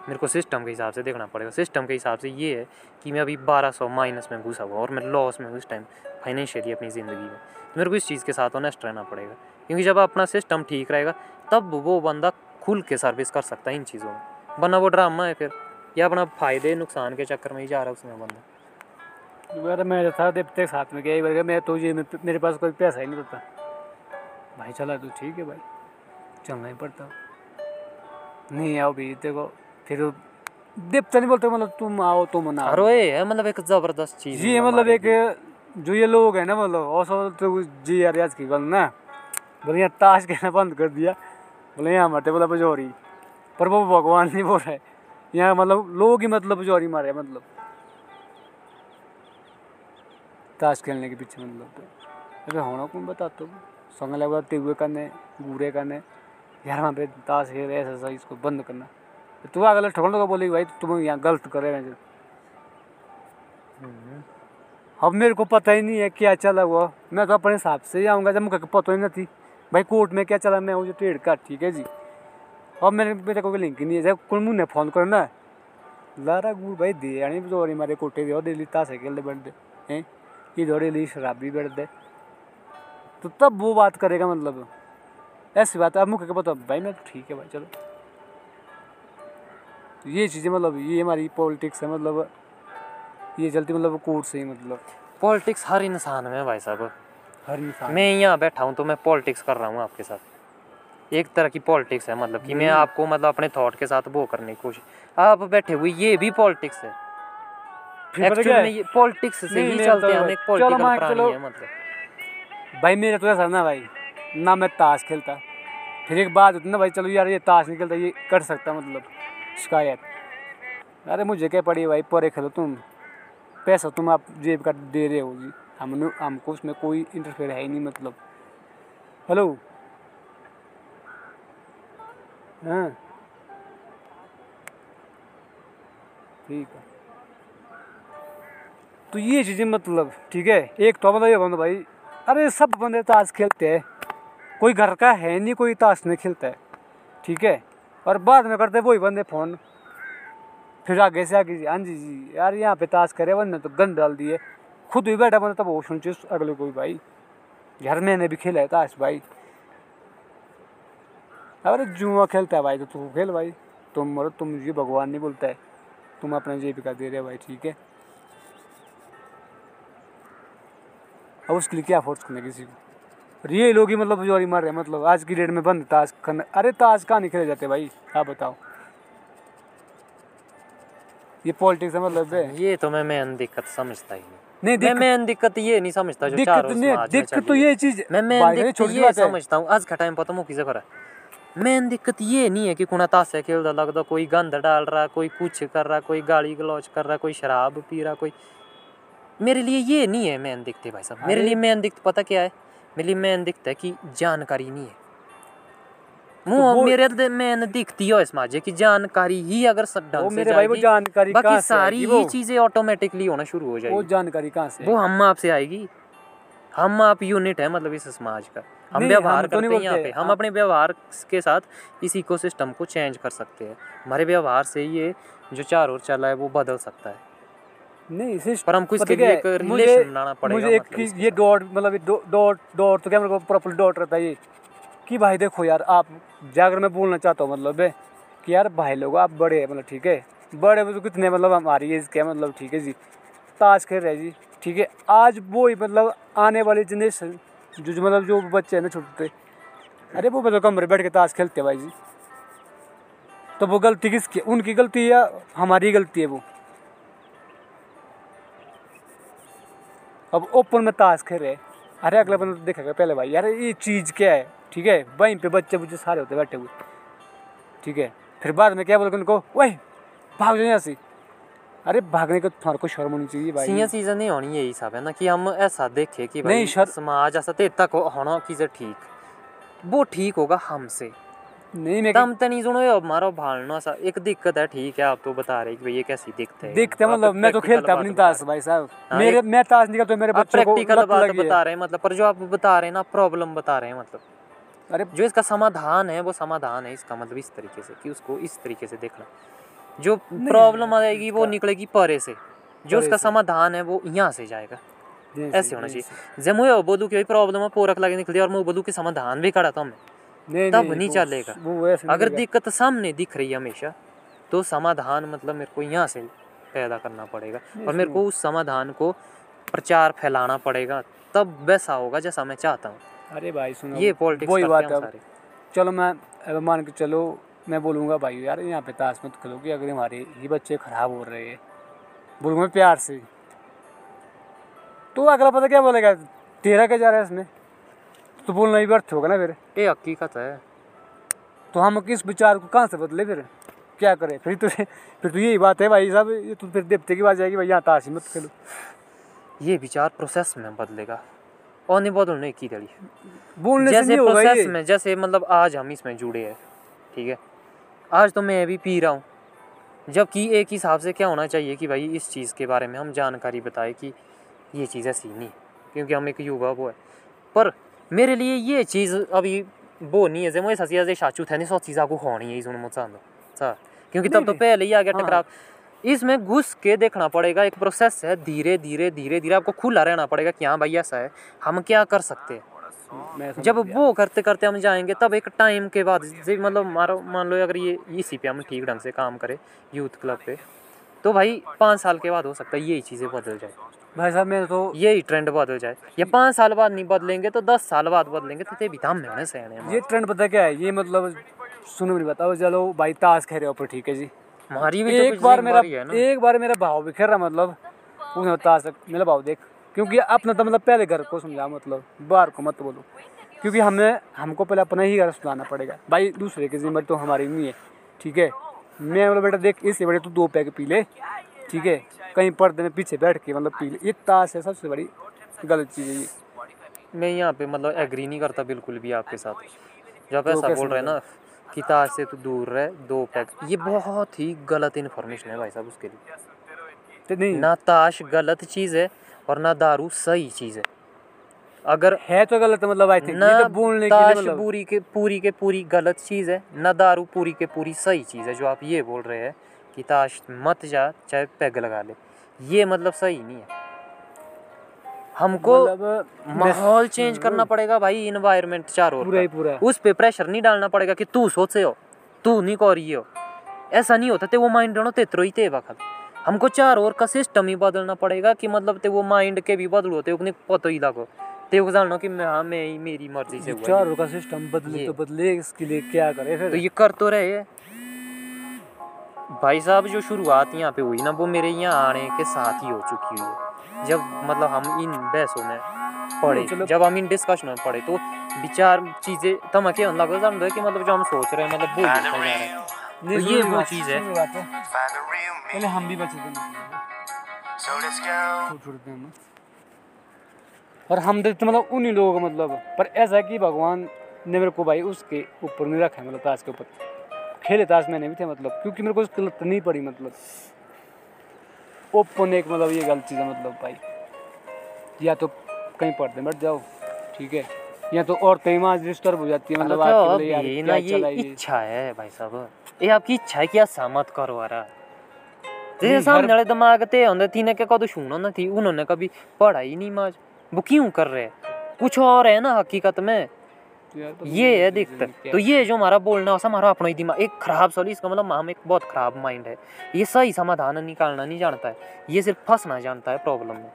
मेरे को सिस्टम के हिसाब से देखना पड़ेगा। सिस्टम के हिसाब से ये है कि मैं अभी 1200 माइनस में घुसा हुआ और मैं लॉस में हूँ इस टाइम फाइनेंशियली अपनी ज़िंदगी में, तो मेरे को इस चीज़ के साथ ऑनेस्ट रहना पड़ेगा, क्योंकि जब अपना सिस्टम ठीक रहेगा तब वो बंदा खुल के सर्विस कर सकता है इन चीज़ों में, वरना वो ड्रामा है फिर, या अपना फ़ायदे नुकसान के चक्कर में ही जा रहा है उसमें बंदा। बार मेरे साथ इतने साथ में गया बार मैं तो ये मेरे पास कोई पैसा ही नहीं होता भाई, चला तो ठीक है भाई चलना ही पड़ता, नहीं आओ भी देखो फिर दिपता नहीं बोलते मतलब तुम आओ तुम ना आओ। अरे ये मतलब एक ज़बरदस्त चीज़ जी, मतलब एक जो ये लोग हैं ना मतलब और तो जी यार याद की गल ना बोले यहाँ ताश कहना बंद कर दिया, बोले यहाँ मरते बोला बजौरी, पर वो भगवान नहीं बोल रहे यहाँ मतलब लोग ही मतलब बजौरी मारे मतलब ताश खेलने के पीछे मतलब। अरे होना कौन बताते हो संग लगा तेवे करने बूढ़े करने यार वहाँ पे ताश खेल ऐसा ऐसा इसको बंद करना, तू अगला ठोकर लगा बोलेगी भाई तुम यहाँ गलत कर रहे हैं। अब मेरे को पता ही नहीं है क्या चला हुआ, मैं तो अपने हिसाब से ही आऊँगा, जब मुझे पता ही नहीं थी भाई कोर्ट में क्या चला, मैं हूँ जो टेढ़ का ठीक है जी। अब मेरे मेरे को लिंक ही नहीं है, जब कौन मुँह ने फ़ोन करना लारा गुड़ भाई दे यानी तो हमारे कोटे दे और डेली ताश खेलते बैठते हैं ये दौड़े ली शराबी बैठ दे तो तब वो बात करेगा मतलब ऐसी बात है। अब मुझे पता भाई मैं ठीक है भाई चलो ये चीज़ें मतलब ये हमारी पॉलिटिक्स है मतलब ये चलती मतलब कोर्ट से ही मतलब पॉलिटिक्स हर इंसान में भाई साहब, हर इंसान। मैं यहाँ बैठा हूँ तो मैं पॉलिटिक्स कर रहा हूँ आपके साथ, एक तरह की पॉलिटिक्स है मतलब कि मैं आपको मतलब अपने थॉट के साथ वो करने की कोशिश, आप बैठे हुए ये भी पॉलिटिक्स है एक्चुअली, पॉलिटिक्स से ही चलते हैं हम एक पॉलिटिकल प्राणी है मतलब। भाई मेरा तो ऐसा ना भाई ना मैं ताश खेलता, फिर एक बात होती ना भाई चलो यार ये ताश नहीं खेलता ये कर सकता मतलब शिकायत, अरे मुझे क्या पड़ी भाई परे खेलो तुम, पैसा तुम आप जेब का दे रहे हो जी, हमने हमको उसमें कोई इंटरफेयर है ही नहीं मतलब। हेलो हाँ ठीक है, तो ये चीज़ें मतलब ठीक है। एक तो मतलब ये बंदा भाई अरे सब बंदे ताश खेलते हैं, कोई घर का है नहीं कोई ताश नहीं खेलता है ठीक है, और बाद में करते वही बंदे फ़ोन फिर आगे से आगे हाँ जी जी यार यहाँ पे ताश करे वरना तो गन डाल दिए, खुद भी बैठा बंदा तब वो सुन चीज अगले को भी भाई घर में ने भी खेला है ताश भाई, अरे जुआ खेलता है भाई तो तू खेल भाई तुम मरो, तुम ये भगवान नहीं बोलता है तुम अपना जीविका दे रहे भाई ठीक है। अब उसके लिए क्या फोर्स करना किसी को, और ये लोग ही मतलब जोरी मार रहे हैं मतलब आज की डेट में बंद ताश करना, अरे ताश कहाँ नहीं खेले जाते भाई आप बताओ, ये पॉलिटिक्स है मतलब ये तो मैं मेन दिक्कत समझता ही नहीं, मैं दिक्कत ये नहीं समझता जो दिक्कत तो ये चीज़ मैं छोटी समझता हूँ आज का टाइम पता मुखी से करा, मेन दिक्कत ये नहीं है कि कौन ताश खेल रहा लगता कोई गंध डाल रहा कोई कुछ कर रहा कोई गाली गलौज कर रहा कोई शराब पी रहा कोई, मेरे लिए ये नहीं है मैन दिखते भाई साहब, मेरे लिए मैन दिखते पता क्या है, मेरे लिए मैन दिखता है कि जानकारी नहीं है मुँह तो मेरे मैन दिखती है इस माजे की जानकारी ही अगर सब ढंग से भाई वो जानकारी बाकी सारी ही चीज़ें ऑटोमेटिकली होना शुरू हो जाएगी, वो जानकारी कहाँ से वो हम आपसे आएगी, हम आप यूनिट है मतलब इस समाज का, हम व्यवहार करते हैं यहाँ पे, हम अपने व्यवहार के साथ इस इकोसिस्टम को चेंज कर सकते हैं, हमारे व्यवहार से ये जो चारों चला है वो बदल सकता है नहीं इस पर हम कुछ के लिए एक रिलेशन बनाना पड़ेगा। मुझे एक ये डॉट मतलब डॉट डॉट तो क्या मेरे को प्रॉपर डॉट रहता है ये कि भाई देखो यार आप जाकर मैं बोलना चाहता हूँ मतलब कि यार भाई लोग आप बड़े मतलब ठीक है बड़े तो कितने मतलब हमारी एज के मतलब ठीक है जी ताश खेल रहे जी ठीक है, आज वो ही मतलब आने वाली जनरेशन जो मतलब जो बच्चे हैं ना छोटे अरे वो मतलब कमरे बैठ के ताश खेलते हैं भाई जी, तो वो गलती किसकी उनकी गलती है या हमारी गलती है, वो अब ओपन में ताश खेल रहे अरे अगला बंदा देखेगा पहले भाई यार ये चीज़ क्या है ठीक है, वहीं पे बच्चे बुच्चे सारे होते बैठे हुए ठीक है, फिर बाद में क्या बोलोगे उनको वही भाग जाए ऐसी अरे भागने का तुम्हारे को शर्म होनी चाहिए भाई। ये चीजें नहीं होनी, यही सब है ना कि हम ऐसा देखें कि भाई समाज ऐसा तेता को होना चीजें ठीक, वो ठीक होगा हमसे नहीं। मैं हम तो नहीं सुनो ये मारो भालना सा एक दिक्कत है। ठीक है आप तो बता रहे कि भाई ये कैसी दिखते हैं, दिखते हैं मतलब मैं तो खेलता अपनी ताश भाई साहब, मेरे मैं ताश नहीं करता, तो मेरे बच्चों को प्रैक्टिकल बात बता रहे हैं मतलब। पर जो आप बता रहे हैं ना प्रॉब्लम बता रहे हैं मतलब, अरे जो इसका समाधान है वो समाधान है इसका मतलब इस तरीके से कि उसको इस तरीके से देखना, जो प्रॉब्लम आएगी वो निकलेगी परे से, जो उसका समाधान है वो यहाँ से जाएगा, ऐसे होना चाहिए। जब मुझे बोलूँ कि भाई प्रॉब्लम है पोरक लगे निकली और मैं बोलूँ कि समाधान भी करा था हमने, तब नहीं चलेगा। अगर दिक्कत सामने दिख रही है हमेशा तो समाधान मतलब मेरे को यहाँ से पैदा करना पड़ेगा और मेरे को उस समाधान को प्रचार फैलाना पड़ेगा, तब वैसा होगा जैसा मैं चाहता हूँ। अरे भाई सुनो ये पॉलिटिक्स वही बात है। चलो मैं मान के चलो मैं बोलूँगा भाई यार यहाँ पे ताश मत खेलो कि अगर हमारे ये बच्चे खराब हो रहे हैं, बोलूँगा प्यार से, तो अगला पता क्या बोलेगा, तेरा क्या जा रहा है इसमें, तो बोलना ही व्यर्थ होगा ना फिर। ये हकीकत है तो हम किस विचार को कहाँ से बदले, फिर क्या करें फिर तो यही बात है भाई साहब, ये तो फिर देवते की बात जाएगी भाई यहाँ ताश मत खेलो। ये विचार प्रोसेस में बदलेगा और नहीं बदलने की दड़ी बोलने जैसे से नहीं होगा प्रोसेस में। जैसे मतलब आज हम इसमें जुड़े हैं ठीक है, आज तो मैं भी पी रहा हूँ, जबकि एक हिसाब से क्या होना चाहिए कि भाई इस चीज़ के बारे में हम जानकारी बताएं कि ये चीज़ ऐसी नहीं है क्योंकि हम एक युवा वो है। पर मेरे लिए ये चीज़ अभी वो नहीं है, जैसे सचिया से साचू थे नहीं सौ चीज़ आपको होनी है मुझसे सर, क्योंकि तब तो पहले ही आ गया टकराव। इसमें घुस के देखना पड़ेगा, एक प्रोसेस है, धीरे धीरे धीरे धीरे आपको खुला रहना पड़ेगा कि हाँ भाई ऐसा है हम क्या कर सकते हैं। जब वो करते करते हम जाएंगे तब एक टाइम के बाद मतलब मान लो अगर ये इसी पे हम ठीक ढंग से काम करें यूथ क्लब पे, तो भाई 5 साल के बाद हो सकता है यही चीज़ें बदल जाए भाई साहब। मैं तो यही ट्रेंड बदल जाए, ये 5 साल बाद नहीं बदलेंगे तो 10 साल बाद बदलेंगे, तो भी दाम में सहने। ये ट्रेंड पता क्या है, ये मतलब सुनो मेरी बताओ, चलो भाई ताश खेल रहे हो पर ठीक है जी, हमारी भी एक बार मेरा भाव बिखर रहा मतलब उन्हें ताश मेरा भाव देख, क्योंकि अपना तो मतलब पहले घर को समझा मतलब बाहर को मत बोलो, क्योंकि हमें हमको पहले अपना ही घर सुधारना पड़ेगा भाई, दूसरे की जिम्मेदारी तो हमारी नहीं है ठीक है। मैं बोला बेटा देख इससे बड़े तू 2 पैग पी ले ठीक है, कहीं पर्दे में पीछे बैठ के मतलब पी ले, ये ताश है सबसे बड़ी गलत चीज़ है ये। मैं यहाँ पे मतलब एग्री नहीं करता बिल्कुल भी आपके साथ, जब ऐसा बोल रहे हैं ना कि ताश से तू दूर रहे 2 पैग, ये बहुत ही गलत इन्फॉर्मेशन है भाई साहब उसके लिए। नहीं ना ताश गलत चीज़ है और ना दारू सही चीज़ है, अगर है तो गलत मतलब आई थिंक ना बोलने की मतलब पूरी के पूरी गलत चीज़ है, ना दारू पूरी के पूरी सही चीज़ है। जो आप ये बोल रहे हैं कि ताश मत जा चाहे पैग लगा ले, ये मतलब सही नहीं है। हमको माहौल चेंज करना पड़ेगा भाई, इन्वायरमेंट चारों पूरा उस पे प्रेशर नहीं डालना पड़ेगा कि तू सोचे हो तू नहीं कर रही हो, ऐसा नहीं होता। ते वो माइंड रहो तेतरो ही ते वक्त हमको चारों ओर का सिस्टम ही बदलना पड़ेगा कि मतलब ते वो माइंड के भी बदल होते अपने पतो ही लागो तेरे जानो कि हाँ मैं ही मेरी मर्जी से हुआ। चारों का सिस्टम बदले तो बदले, इसके लिए क्या करे फिर, तो ये कर तो रहे है भाई साहब। जो शुरुआत यहाँ पे हुई ना वो मेरे यहाँ आने के साथ ही हो चुकी हुई है, जब मतलब हम इन बहसों में पढ़े, जब हम इन डिस्कशन में पढ़े तो विचार चीज़ें तमके लगा कि मतलब जो हम सोच रहे हैं मतलब वो जा रहे हैं, तो ये वो चीज़ है। पहले हम भी बचते हैं और हम देखते मतलब उन्हीं लोगों का मतलब, पर ऐसा कि भगवान ने मेरे को भाई उसके ऊपर नहीं रखा है मतलब ताश के ऊपर। खेले ताश मैंने भी थे मतलब, क्योंकि मेरे को उसकी लत नहीं पड़ी मतलब ओपन एक मतलब ये गलत चीज़ है मतलब भाई, या तो कहीं पढ़ते बैठ जाओ ठीक है, या तो और कहीं माँ डिस्टर्ब हो जाती है मतलब। ये इच्छा है भाई साहब, ये आपकी इच्छा है कि सहमत करो यार, जैसे सामने दिमाग ते होंगे तीन के कदू सुनो ना थी, उन्होंने कभी पढ़ा ही नहीं माज, वो क्यों कर रहे हैं, कुछ और है ना हकीकत में तो ये है दिक्कत। तो ये जो हमारा बोलना है हमारा अपना ही दिमाग एक खराब सॉरी, इसका मतलब हम एक बहुत खराब माइंड है, ये सही समाधान निकालना नहीं जानता है, ये सिर्फ फंसना जानता है प्रॉब्लम में।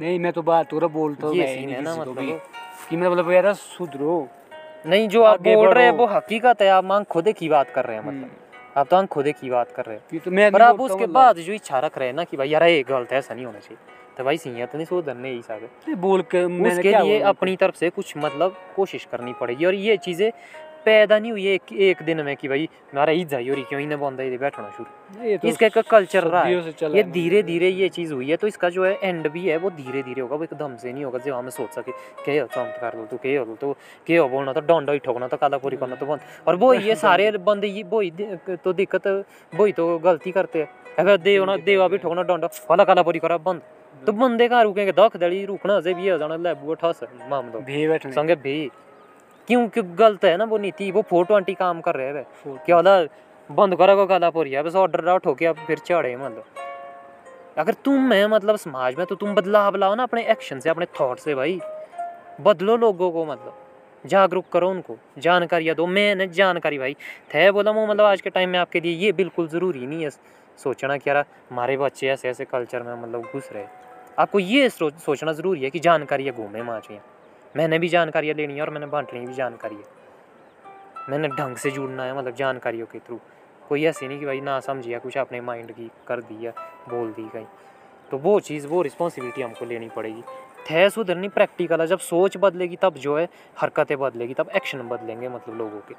नहीं मैं तो बात पूरा बोलता हूँ ना मतलब कि मैं मतलब यार सुधरो नहीं, जो आप बोल रहे हैं वो हकीकत है, आप आंख खुदे की बात कर रहे हैं मतलब, आप तो आंख खुदे की बात कर रहे हैं, पर आप उसके बाद जो इच्छा रख रहे हैं ना कि भाई यार ये गलत है ऐसा नहीं होना चाहिए, तो भाई सिंह तो नहीं सुधरने ही सागर बोल के उसके लिए अपनी तरफ से कुछ मतलब कोशिश करनी पड़ेगी। और ये चीज़ें पैदा नहीं हुई एक एक दिन में कि भाई हमारा ईद आई हो रही, क्यों इन्हें बंदा इधर बैठना शुरू, ये तो इसका एक कल्चर रहा है, ये धीरे धीरे ये चीज़ हुई है। तो इसका जो है एंड भी है वो धीरे धीरे होगा, वो एकदम से नहीं होगा जो हमें सोच सके के काम कर दो तो के हो तो के हो बोलना तो डंडा ही ठोकना तो कादापुरी करना तो बंद। और वो ये सारे बंदे ये वो तो दिक्कत वो ही तो गलती करते हैं, अगर देना देवा भी ठोकना डंडा वाला कादापुरी करा बंद तो बंदे कहाँ रुकेंगे, दख दड़ी रुकना अजय भी हो जाना लैबो ठस मामलो संगे भी क्यों क्यों गलत है ना वो नीति, वो 420 काम कर रहे हैं क्या वाला बंद करो कादापुरी है बस ऑर्डर रहा ठोके आप फिर चढ़े। मतलब अगर तुम है मतलब समाज में तो तुम बदलाव लाओ ना अपने एक्शन से अपने थॉट से, भाई बदलो लोगों को, मतलब जागरूक करो उनको, जानकारियाँ दो। मैंने जानकारी भाई थे बोला वो मतलब आज के टाइम में आपके लिए ये बिल्कुल ज़रूरी नहीं है सोचना कि यार हमारे बच्चे ऐसे ऐसे कल्चर में मतलब घुस रहे, आपको ये सोचना ज़रूरी है कि जानकारियाँ घूमें माँ चाहिए। मैंने भी जानकारियाँ लेनी है और मैंने बांटनी भी जानकारी है, मैंने ढंग से जुड़ना है मतलब जानकारियों के थ्रू, कोई ऐसी नहीं कि भाई ना समझिए कुछ अपने माइंड की कर दिया बोल दी कहीं, तो वो चीज़ वो रिस्पॉन्सिबिलिटी हमको लेनी पड़ेगी। थे सुधरनी प्रैक्टिकल है, जब सोच बदलेगी तब जो है हरकतें बदलेगी, तब एक्शन बदलेंगे, मतलब लोगों के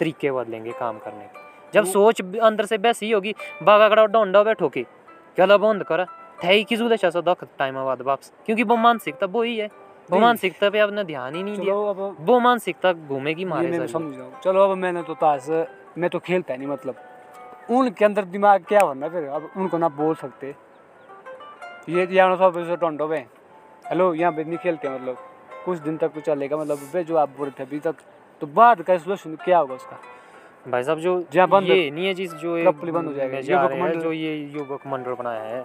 तरीके बदलेंगे काम करने के। जब सोच अंदर से वैसी होगी बागा कड़ा डोंडा बैठो के गला बंद करा थे कि जुले छा सौ दख टाइम बाद वापस, क्योंकि वो मानसिकता वो ही है, वो मानसिकता पे आपने ध्यान ही नहीं दिया, वो मानसिकता घूमेगी मारे समझ। चलो अब मैंने तो ताश मैं तो खेलता नहीं, मतलब उनके अंदर दिमाग क्या होना फिर, अब उनको ना बोल सकते ये टोंडो पे हेलो यहाँ पे नहीं खेलते, मतलब कुछ दिन तक तो चलेगा, मतलब वे जो आप बोल रहे थे अभी तक तो बाद का सोल्यूशन क्या होगा उसका भाई साहब, जो ये नहीं है चीज़ जो बंद हो जाएगा जो ये युवक मंडल बनाया है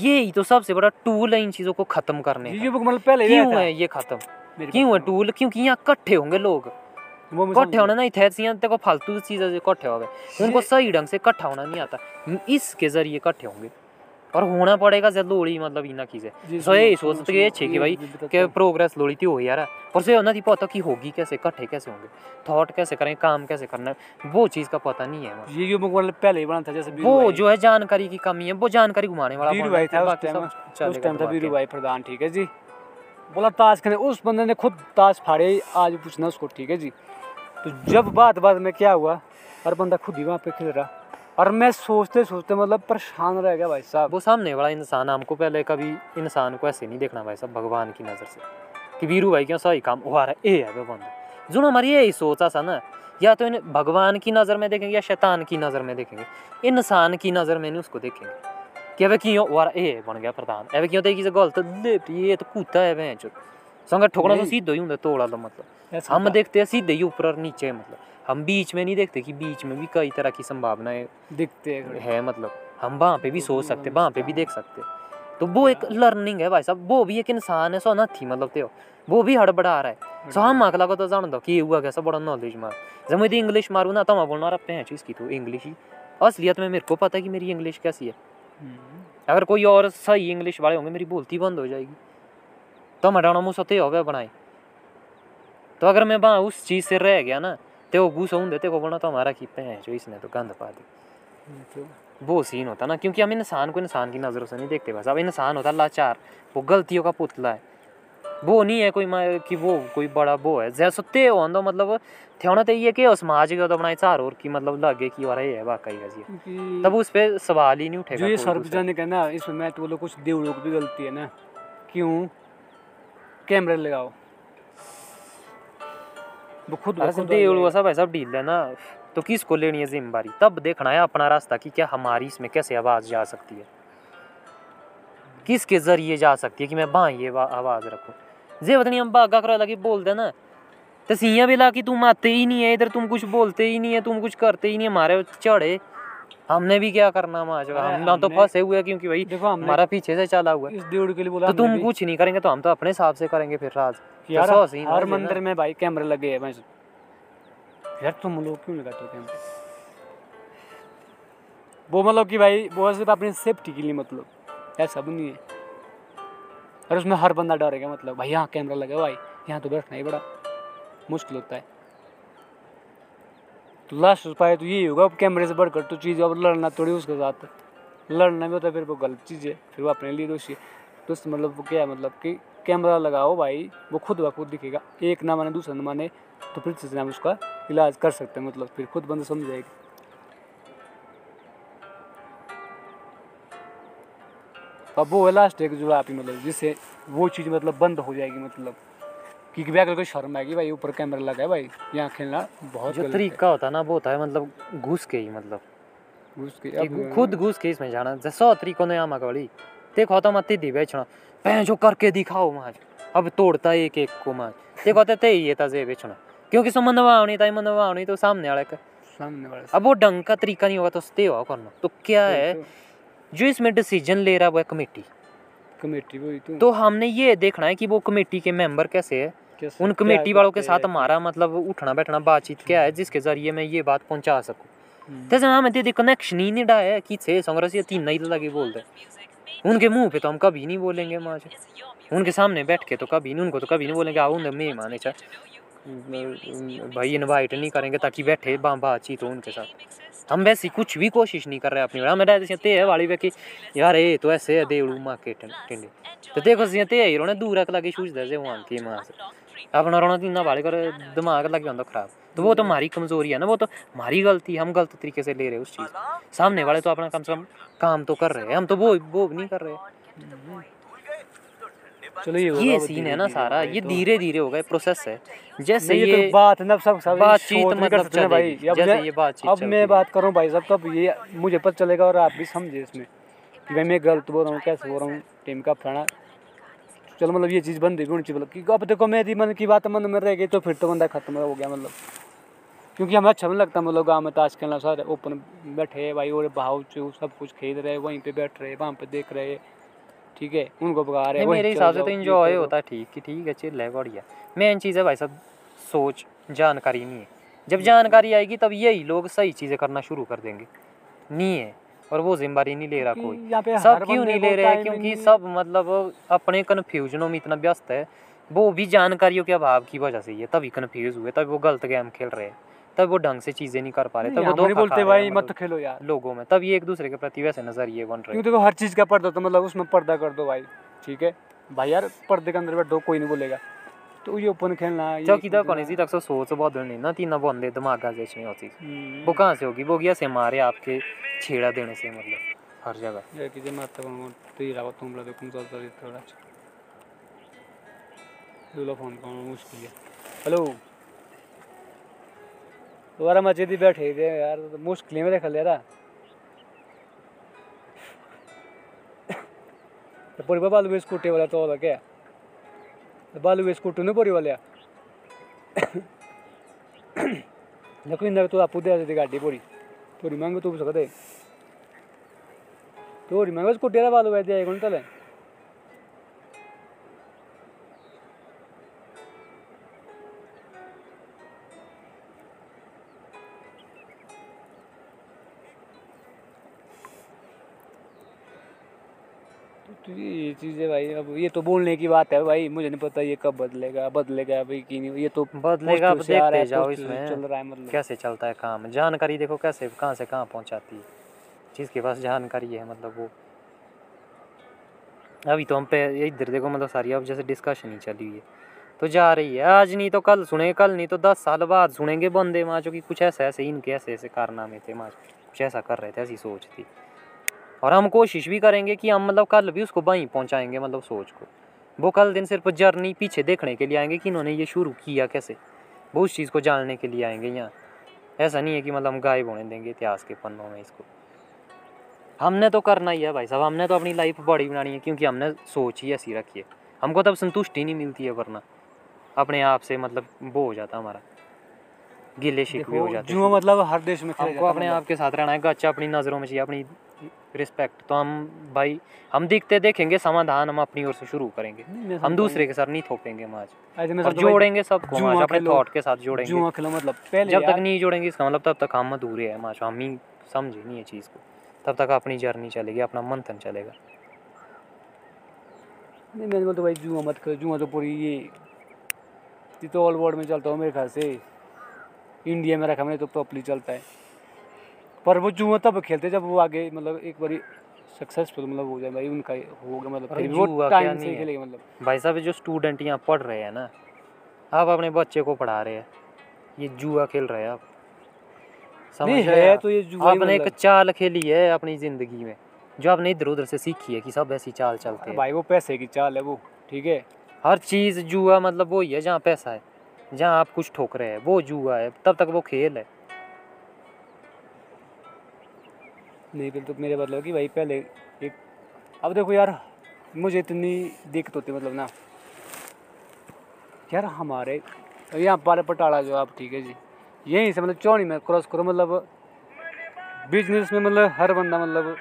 ये तो सबसे बड़ा टूल है इन चीज़ों को ख़त्म करने का। युवक मंडल पहले क्यों है ये ख़त्म क्यों है टूल, क्योंकि यहाँ इकट्ठे होंगे लोग, इकट्ठे होना नहीं थे को फालतू चीज़ें इकट्ठे हो गए, उनको सही ढंग से इकट्ठा होना नहीं आता, इसके ज़रिए इकट्ठे होंगे और होना पड़ेगा जब लोड़ी मतलब इना की है। सो ये सोचते ये अच्छे कि भाई के प्रोग्रेस लोड़ी थी हो यार, पर से होना थी पता कि होगी कैसे, इकट्ठे कैसे होंगे, थॉट कैसे करें, काम कैसे करना है, वो चीज़ का पता नहीं है। ये मतलब पहले ही बना था जैसे वो जो है जानकारी की कमी है, वो जानकारी घुमाने वाला वीरू भाई था उस टाइम था, वीरू भाई प्रधान ठीक है जी, बोला ताश खेले, उस बंदे ने खुद ताश फाड़े आज पूछना उसको ठीक है जी। तो जब बात बात में क्या हुआ हर बंदा खुद ही वहाँ पे खेल रहा और मैं सोचते सोचते मतलब परेशान रह गया भाई साहब। वो सामने वाला इंसान हमको पहले कभी इंसान को ऐसे नहीं देखना भाई साहब भगवान की नज़र से कि वीरू भाई क्यों सही काम हो रहा है, ये है बंदा जो हमारी यही सोचा सा ना, या तो इन्हें भगवान की नज़र में देखेंगे या शैतान की नज़र में देखेंगे, इंसान की नज़र में नहीं उसको देखेंगे कि अबे क्यों हो रहा है बन गया प्रधान, अबे क्यों देखिए गलत ये तो कूदता है वह संग ठोकना तो सीधा ही होता तोड़ा तो, मतलब हम देखते हैं सीधे ही ऊपर और नीचे, मतलब हम बीच में नहीं देखते कि बीच में भी कई तरह की संभावनाएं दिखते हैं, मतलब हम वहाँ पे भी सोच सकते वहाँ पे भी देख सकते, तो वो एक लर्निंग है भाई साहब। वो भी एक इंसान है सो ना थी मतलब तो वो भी हड़बड़ा रहा है सो हम आँख लगा तो जान दो कि हुआ कैसा बड़ा नॉलेज मार, जब मुझे इंग्लिश मारू ना तो मैं बोलना रखते हैं चीज़ की तो इंग्लिश ही असलियत में मेरे को पता है कि मेरी इंग्लिश कैसी है, अगर कोई और सही इंग्लिश वाले होंगे मेरी बोलती बंद हो जाएगी तो मैं डाणा मुँह सते हो गया बनाए, तो अगर मैं वहाँ उस चीज़ से रह गया ना ते वो घूस होंगे ते को बोलना तो हमारा कितने हैं जो इसने तो गंद पा दी, वो सीन होता ना, क्योंकि हम इंसान को इंसान की नज़रों से नहीं देखते बस। अब इंसान होता लाचार, वो गलतियों का पुतला है, वो नहीं है कोई कि वो कोई बड़ा वो है जैसे ते हो मतलब थे होना चाहिए कि समाज के तो अपना चार और की मतलब लगे कि और ये है वाकई है, तब उस पर सवाल ही नहीं उठेगा। ये सार्वजनिक है ना, इसमें मैं तो बोलो कुछ देवलों की भी गलती है ना, क्यों कैमरे लगाओ वो खुद भाई साहब डील है ना, तो किसको लेनी है जिम्मेदारी, तब देखना है अपना रास्ता कि क्या हमारी इसमें कैसे आवाज़ जा सकती है, किसके ज़रिए जा सकती है कि मैं वहाँ ये आवाज़ रखूँ। जे पता नहीं हम बागा करा लगी बोलते ना तो सियाँ भी ला कि तुम आते ही नहीं है इधर, तुम कुछ बोलते ही नहीं है, तुम कुछ करते ही नहीं है, हमारे चढ़े हमने भी क्या करना माँ ना तो फंसे हुए क्योंकि भाई हमारा पीछे से चला हुआ है, तो तुम कुछ नहीं करेंगे तो हम तो अपने हिसाब से करेंगे फिर राज यार। हर मंदिर में भाई कैमरे लगे हैं भाई यार, तुम लोग क्यों लगाते हो कैमरे वो, मतलब कि भाई वो सिर्फ अपनी सेफ्टी के लिए, मतलब ऐसा भी नहीं है और उसमें हर बंदा डरेगा मतलब भाई यहाँ कैमरा लगा भाई यहाँ तो बैठना ही बड़ा मुश्किल होता है, तो लास्ट उपाय तो यही होगा अब कैमरे से बढ़कर तो चीज़, अब लड़ना थोड़ी उसके साथ लड़ना भी होता है फिर वो गलत चीज़ है, फिर वो अपने लिए दोषी है, तो मतलब वो क्या है मतलब कि कैमरा लगाओ भाई वो खुद ब खुद दिखेगा, एक ना माने दूसरा ना माने तो फिर तीसरा उसका इलाज कर सकते हैं, मतलब फिर खुद बंदा समझ जाएगा। अब वो है लास्ट एक जो आप मतलब जिससे वो चीज़ मतलब बंद हो जाएगी, मतलब कि बैग को शर्म आएगी भाई ऊपर कैमरा लगा है भाई यहाँ खेलना बहुत जो तरीका होता है ना वो होता है मतलब घुस के ही, मतलब घुस के खुद घुस के इसमें जाना जैसा तरीकों ने आमा कड़ी देखो तो मत दी बेचना पैं जो करके दिखाओ माज अब तोड़ता एक एक को माज देखो तो ये था जे बेचना क्योंकि सो मनवा आनी तो सामने वाले का सामने वाले अब वो ढंग का तरीका नहीं होगा तो उसते होगा करना। तो क्या है जो इसमें डिसीजन ले रहा है वो है कमेटी वही तो हमने ये देखना है कि वो कमेटी के मेंबर कैसे है, उन कमेटी वालों के साथ हमारा मतलब उठना बैठना बातचीत क्या है जिसके जरिए मैं ये बात पहुंचा सकूँ। जैसे हमें दे कनेक्शन ही नहीं डाया कि छे संग्रह तीन नहीं लगे बोलते उनके मुंह पे तो हम कभी नहीं बोलेंगे माँ उनके सामने बैठ के तो कभी नहीं उनको तो कभी नहीं बोलेंगे आओ उन्हें मेहमान चाहे भाई इन्वाइट नहीं करेंगे ताकि बैठे बातचीत हो उनके साथ। हम वैसी कुछ भी कोशिश नहीं कर रहे अपनी हम रहते हैं वाली व्यक्ति यार ये तो ऐसे है देवड़ू माँ के टिंडे तो देखो सीते ही रोने दूर रख लगे सूझते से वहाँ की माँ से अपना रोना तीन वाले कर दिमाग लग जाता खराब। तो वो तो हमारी कमजोरी है ना, वो तो हमारी गलती हम गलत तरीके से ले रहे उस चीज़। सामने वाले तो अपना कम से कम काम तो कर रहे हैं, हम तो वो नहीं कर रहे। चलो ये सीन है ना सारा, ये धीरे धीरे होगा, ये प्रोसेस है। जैसे ये बात ना सब बातचीत मतलब चले भाई, जैसे ये बातचीत अब मैं बात करूँ भाई साहब तब ये मुझे पता चलेगा और आप भी समझे इसमें कि भाई मैं गलत बोल रहा हूँ कैसे बोल रहा हूँ टीम का फलाना। चलो मतलब ये चीज़ बंद होनी चाहिए, मतलब कि अब देखो मेरी मन की बात मन में रह गई तो फिर तो बंदा खत्म हो गया। मतलब क्योंकि हमें अच्छा नहीं लगता मतलब गाँव में ताश खेलना, सारे ओपन बैठे भाई और भाव चू सब कुछ खेल रहे, वहीं पे बैठ रहे, वहाँ पे देख रहे, ठीक है उनको भगा रहे। मेरे हिसाब से तो इन्जॉय होता है, ठीक है चिल है बढ़िया। मेन चीज़ है भाई सब सोच जानकारी नहीं है, जब जानकारी आएगी तब यही लोग सही चीज़ें करना शुरू कर देंगे। नहीं है और वो जिम्मेदारी नहीं ले रहा कोई, सब क्यों नहीं ले रहे हैं क्योंकि सब मतलब अपने कन्फ्यूजनों में इतना व्यस्त है, वो भी जानकारियों के अभाव की वजह से ही है। तभी कन्फ्यूज हुए, तभी वो गलत गेम खेल रहे हैं, तब वो ढंग से चीजें नहीं कर पा रहे, तब वो दो बोलते भाई मत खेलो यार लोगों में, तब ये एक दूसरे के प्रति वैसे नजरिए बन रहे। देखो हर चीज़ का पर्दा तो मतलब उसमें पर्दा कर दो भाई, ठीक है भाई यार पर्दे के अंदर बैठो कोई नहीं बोलेगा तो ये ओपन खेलना है। सोच बहुत ना तीन बंदे दिमाग जैसे होती वो कहाँ से होगी, वो गया से मारे आपके छेड़ा देने से मतलब हर जगह। हेलो दोबारा मजे दी बैठे थे यार मुश्किल में रख ले रहा पूरी बालू स्कूटी वाला तो होगा क्या बालू स्कूटी नहीं पूरी वाले लखविंदर तू आप गाड़ी पूरी थोड़ी मांगो तू सकते थोड़ी मांगो स्कूटी वाला बालू वैसे आएगा तेल तो ये चीज़ है भाई। अब ये तो बोलने की बात है भाई, मुझे नहीं पता ये कब बदलेगा भाई कि नहीं, ये तो बदलेगा। अब देखते जाओ इसमें चल रहा है मतलब कैसे चलता है काम। जानकारी देखो कैसे कहाँ से कहाँ पहुँचाती है, जिसके पास जानकारी है मतलब वो। अभी तो हम पे इधर देखो मतलब सारी अब जैसे डिस्कशन ही चली हुई है तो जा रही है, आज नहीं तो कल सुनेंगे, कल नहीं तो 10 साल बाद सुनेंगे बंदे माँ जो कि कुछ ऐसा ऐसे इनके ऐसे ऐसे कारनामे थे माँ, कुछ ऐसा कर रहे थे, ऐसी सोच थी। और हम कोशिश भी करेंगे कि हम मतलब कल भी उसको वहीं पहुंचाएंगे मतलब सोच को। वो कल दिन सिर्फ जर्नी पीछे देखने के लिए आएंगे कि इन्होंने ये शुरू किया कैसे, वो उस चीज़ को जानने के लिए आएंगे। यहाँ ऐसा नहीं है कि मतलब हम गायब होने देंगे इतिहास के पन्नों में इसको। हमने तो करना ही है भाई साहब, हमने तो अपनी लाइफ बड़ी बनानी है क्योंकि हमने सोच ही ऐसी रखी है। हमको तब संतुष्टि नहीं मिलती है, वरना अपने आप से मतलब वो हो जाता हमारा, गिले शिकवे हो जाते हैं। मतलब हर देश में हमको अपने आप के साथ रहना है, अच्छा अपनी नज़रों में चाहिए, अपनी रिस्पेक्ट। तो हम भाई हम दिखते देखेंगे समाधान हम अपनी ओर से शुरू करेंगे, हम दूसरे के साथ नहीं थोपेंगे माज, जोड़ेंगे सबको माज अपने थॉट के साथ जोड़ेंगे। जब तक नहीं जोड़ेंगे इसका मतलब तब तक हम अधूरे हैं माज, हम ही समझे नहीं है चीज़ को, तब तक अपनी जर्नी चलेगी, अपना मंथन चलेगा। नहीं मेरे मतलब भाई जुआ मत करो, जुआ तो पूरी ये तो ऑल वर्ल्ड में चलता हो मेरे ख्याल से, इंडिया में रखा मैंने तो प्रॉपरली चलता है, पर वो जुआ तब खेलते जब वो आगे मतलब एक बारी सक्सेसफुल मतलब हो जाए भाई उनका होगा मतलब वो टाइम से खेलेंगे। मतलब भाई साहब जो स्टूडेंट यहाँ पढ़ रहे हैं ना, आप अपने बच्चे को पढ़ा रहे हैं ये जुआ खेल रहे हैं आप, समझ है तो ये जुआ। आपने एक चाल खेली है अपनी ज़िंदगी में जो आपने इधर उधर से सीखी है कि सब ऐसी चाल चलते हैं भाई। वो पैसे की चाल है वो, ठीक है। हर चीज़ जुआ मतलब वही है जहाँ पैसा है, जहाँ आप कुछ ठोक रहे हैं वो जुआ है, तब तक वो खेल है। नहीं फिर तो मेरे मतलब कि भाई पहले एक, अब देखो यार मुझे इतनी दिक्कत होती मतलब ना यार, हमारे यहाँ पाले पटाड़ा जो आप, ठीक है जी, यहीं से मतलब चौड़ी में क्रॉस करो, मतलब बिजनेस में मतलब हर बंदा मतलब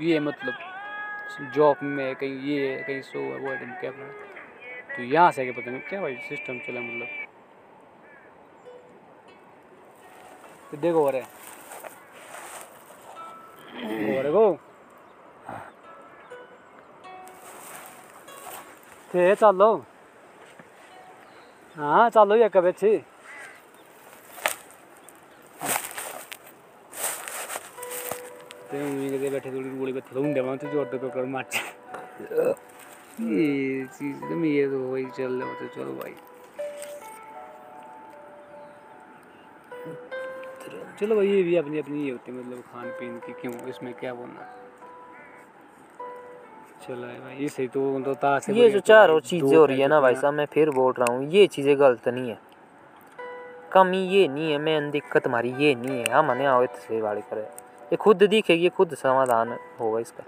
ये मतलब जॉब में कहीं ये है कहीं सो है वो है क्या पड़ा, तो यहाँ से आगे पता नहीं क्या भाई सिस्टम चला मतलब। तो देखो अरे थे चलो, हाँ चलो ये कब अच्छी बैठे थोड़ी गोली बच्चे जो ऑटो पे मार ये चीज तो ये तो वही चल रहा होता। चलो भाई चलो भाई ये भी अपनी अपनी ये होती है मतलब खान पीन की, क्यों इसमें क्या बोलना। चलो भाई ये सही तो मतलब ये जो चार और चीज़ें हो रही है ना भाई साहब, मैं फिर बोल रहा हूँ ये चीज़ें गलत नहीं है, कमी ये नहीं है, मैं दिक्कत हमारी ये नहीं है। हम आओ से वाले करे ये खुद दिखेगी, खुद समाधान होगा इसका।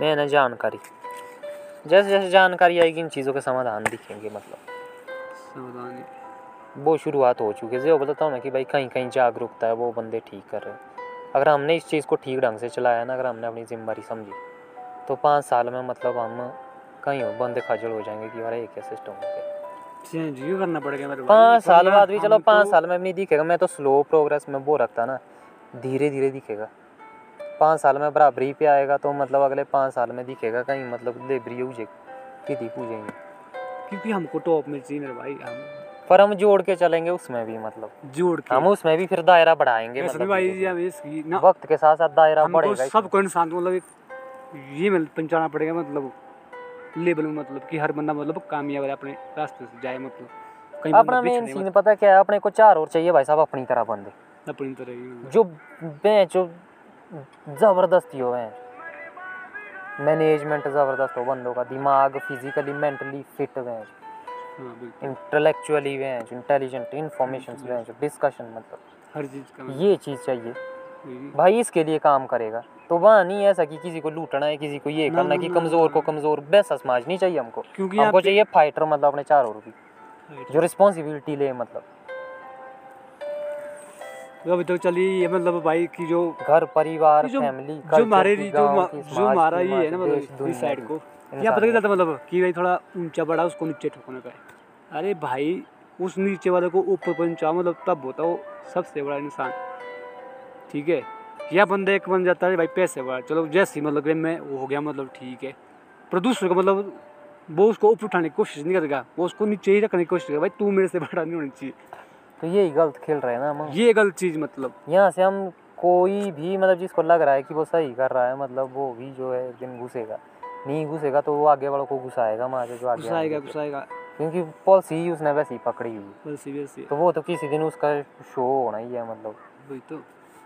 मैं ना जानकारी जैसे जैसे जानकारी आएगी इन चीज़ों के समाधान दिखेंगे, मतलब समाधान वो शुरुआत हो चुकी है। जो बताता हूँ ना कि भाई कहीं कहीं जागरूकता है, वो बंदे ठीक कर रहे हैं। अगर हमने इस चीज़ को ठीक ढंग से चलाया ना, अगर हमने अपनी जिम्मेदारी समझी तो 5 साल में मतलब हम कहीं और बंदे खजल हो जाएंगे कि यार ये क्या सिस्टम हो गया, चेंज यू करना पड़ेगा। मतलब 5 साल बाद भी चलो 5 साल में नहीं दिखेगा, मैं तो स्लो प्रोग्रेस में वो रखता ना, धीरे धीरे दिखेगा। 5 साल में बराबरी पे आएगा तो मतलब अगले 5 साल में दिखेगा कहीं मतलब लेबरी हो जाएगी कि पूजेंगे, क्योंकि हमको टॉप में चाहिए मेरे भाई। पर हम जोड़ के चलेंगे उसमें भी, मतलब जोड़ के हम उसमें भी फिर दायरा बढ़ाएंगे मतलब भाई ना। वक्त के साथ साथ दायरा बढ़ेगा, सबको इंसान को मतलब ये पहुँचाना पड़ेगा मतलब लेवल में, मतलब कि हर बंदा मतलब कामयाब अपने रास्ते से जाए। मतलब अपना मेन सीन पता क्या है, अपने को चार और चाहिए भाई साहब अपनी तरह बंदे, अपनी तरह जो जो ज़बरदस्ती हो, मैनेजमेंट ज़बरदस्त हो बंदों का, दिमाग फिजिकली मेंटली फिट हुए, intellectually wise intelligent, information wise discussion, मतलब हर चीज़ का ये चीज़ चाहिए भाई। इसके लिए काम करेगा तो वहाँ नहीं ऐसा कि किसी को लूटना है, किसी को ये करना है कि कमज़ोर को कमज़ोर, वैसा समाज नहीं चाहिए हमको। हमको चाहिए फाइटर, मतलब अपने 4 और जो रिस्पॉन्सिबिलिटी ले, मतलब अभी तो चलिए मतलब भाई की जो घर परिवार फैमिली जो हमारे जो हमारा ये है ना मतलब इस साइड को यहाँ पता नहीं चलता मतलब कि भाई थोड़ा ऊंचा बड़ा उसको नीचे ठोकना का है। अरे भाई उस नीचे वाले को ऊपर पहुँचा मतलब तब होता वो सबसे बड़ा इंसान, ठीक है। यह बंदा एक बन जाता है भाई पैसे वाला, चलो जैसे मतलब मैं हो गया मतलब ठीक है, पर दूसरे को मतलब वो उसको ऊपर उठाने की कोशिश नहीं करेगा, वो उसको नीचे ही रखने की कोशिश करेगा। भाई तू मेरे से बड़ा नहीं होना चाहिए, तो यही गलत खेल रहे हैं ना हम, ये गलत चीज़। मतलब यहाँ से हम कोई भी मतलब जिसको लग रहा है कि वो सही कर रहा है मतलब वो भी जो है एक दिन घुसेगा, नहीं घुसेगा तो वो आगे वालों को घुसाएगा, मारे जो आगे घुसाएगा घुसाएगा, क्योंकि पॉलिसी ही उसने वैसी पकड़ी हुई, तो वो तो किसी दिन उसका शो होना ही है। मतलब वही तो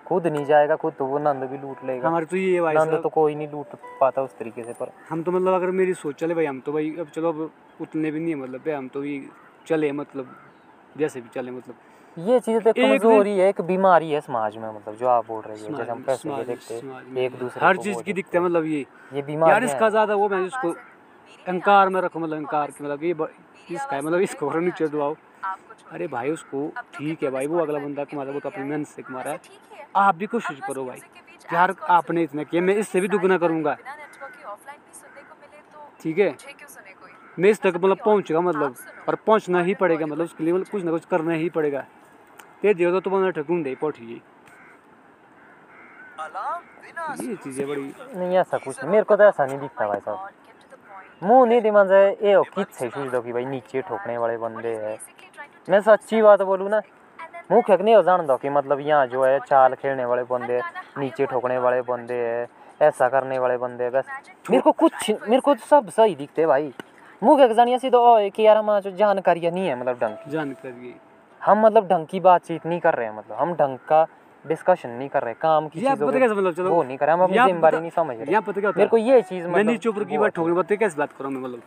खुद नहीं जाएगा खुद तो वो नंद भी लूट लेगा, हमारे तो ये भाई नंद तो कोई नहीं लूट पाता उस तरीके से। पर हम तो मतलब अगर मेरी सोच चले भाई, हम तो भाई अब चलो अब उतने भी नहीं है मतलब हम तो ये चले मतलब जैसे भी चले, मतलब ये चीज़ें तो कमजोरी है, एक बीमारी है समाज में, मतलब जो आप बोल रहे हैं जैसे हम पैसे देखते हैं एक दूसरे हर चीज़ की दिखते हैं, मतलब ये बीमारी यार इसका ज़्यादा वो मैं इसको अहंकार में रखो, मतलब अहंकार की मतलब ये इसका है मतलब इसको और नीचे दबाओ। अरे भाई उसको ठीक है भाई, वो अगला बंदा कमा रहा है, वो तो अपनी मेहनत से कमा रहा है, आप भी कोशिश करो भाई यार, आपने इतना किया मैं इससे भी दुगना करूँगा, ठीक है, मैं इस तक मतलब पहुँचेगा मतलब, और पहुँचना ही पड़ेगा मतलब उसके लिए मतलब कुछ ना कुछ करना ही पड़ेगा। तेज देगा तो मैं ठकूँ दे पहुँचिए, ये चीज़ें बड़ी नहीं ऐसा कुछ मेरे को तो ऐसा नहीं दिखता भाई साहब। मुँह नहीं दिमाग है ये कितने चीज दो कि भाई नीचे ठोकने वाले बंदे हैं। मैं सच्ची बात बोलूँ ना, मुँह फेंकने हो जान दो कि मतलब यहाँ जो है चाल खेलने वाले बंदे, नीचे ठोकने वाले बंदे है, ऐसा करने वाले बंदे, बस मेरे को सब सही दिखते भाई। मुँह के जानिया सीधो कि यार हमारा जो जानकारी नहीं है मतलब ढंग की जानकारी, हम मतलब ढंग की बातचीत नहीं कर रहे हैं, मतलब हम ढंग का डिस्कशन नहीं कर रहे, काम की चीजों वो नहीं कर रहे, हम अपनी जिम्मेदारी नहीं समझ रहे। मेरे को ये चीज मैंने चुप की बात ठोक बात कैसे बात करो मैं, मतलब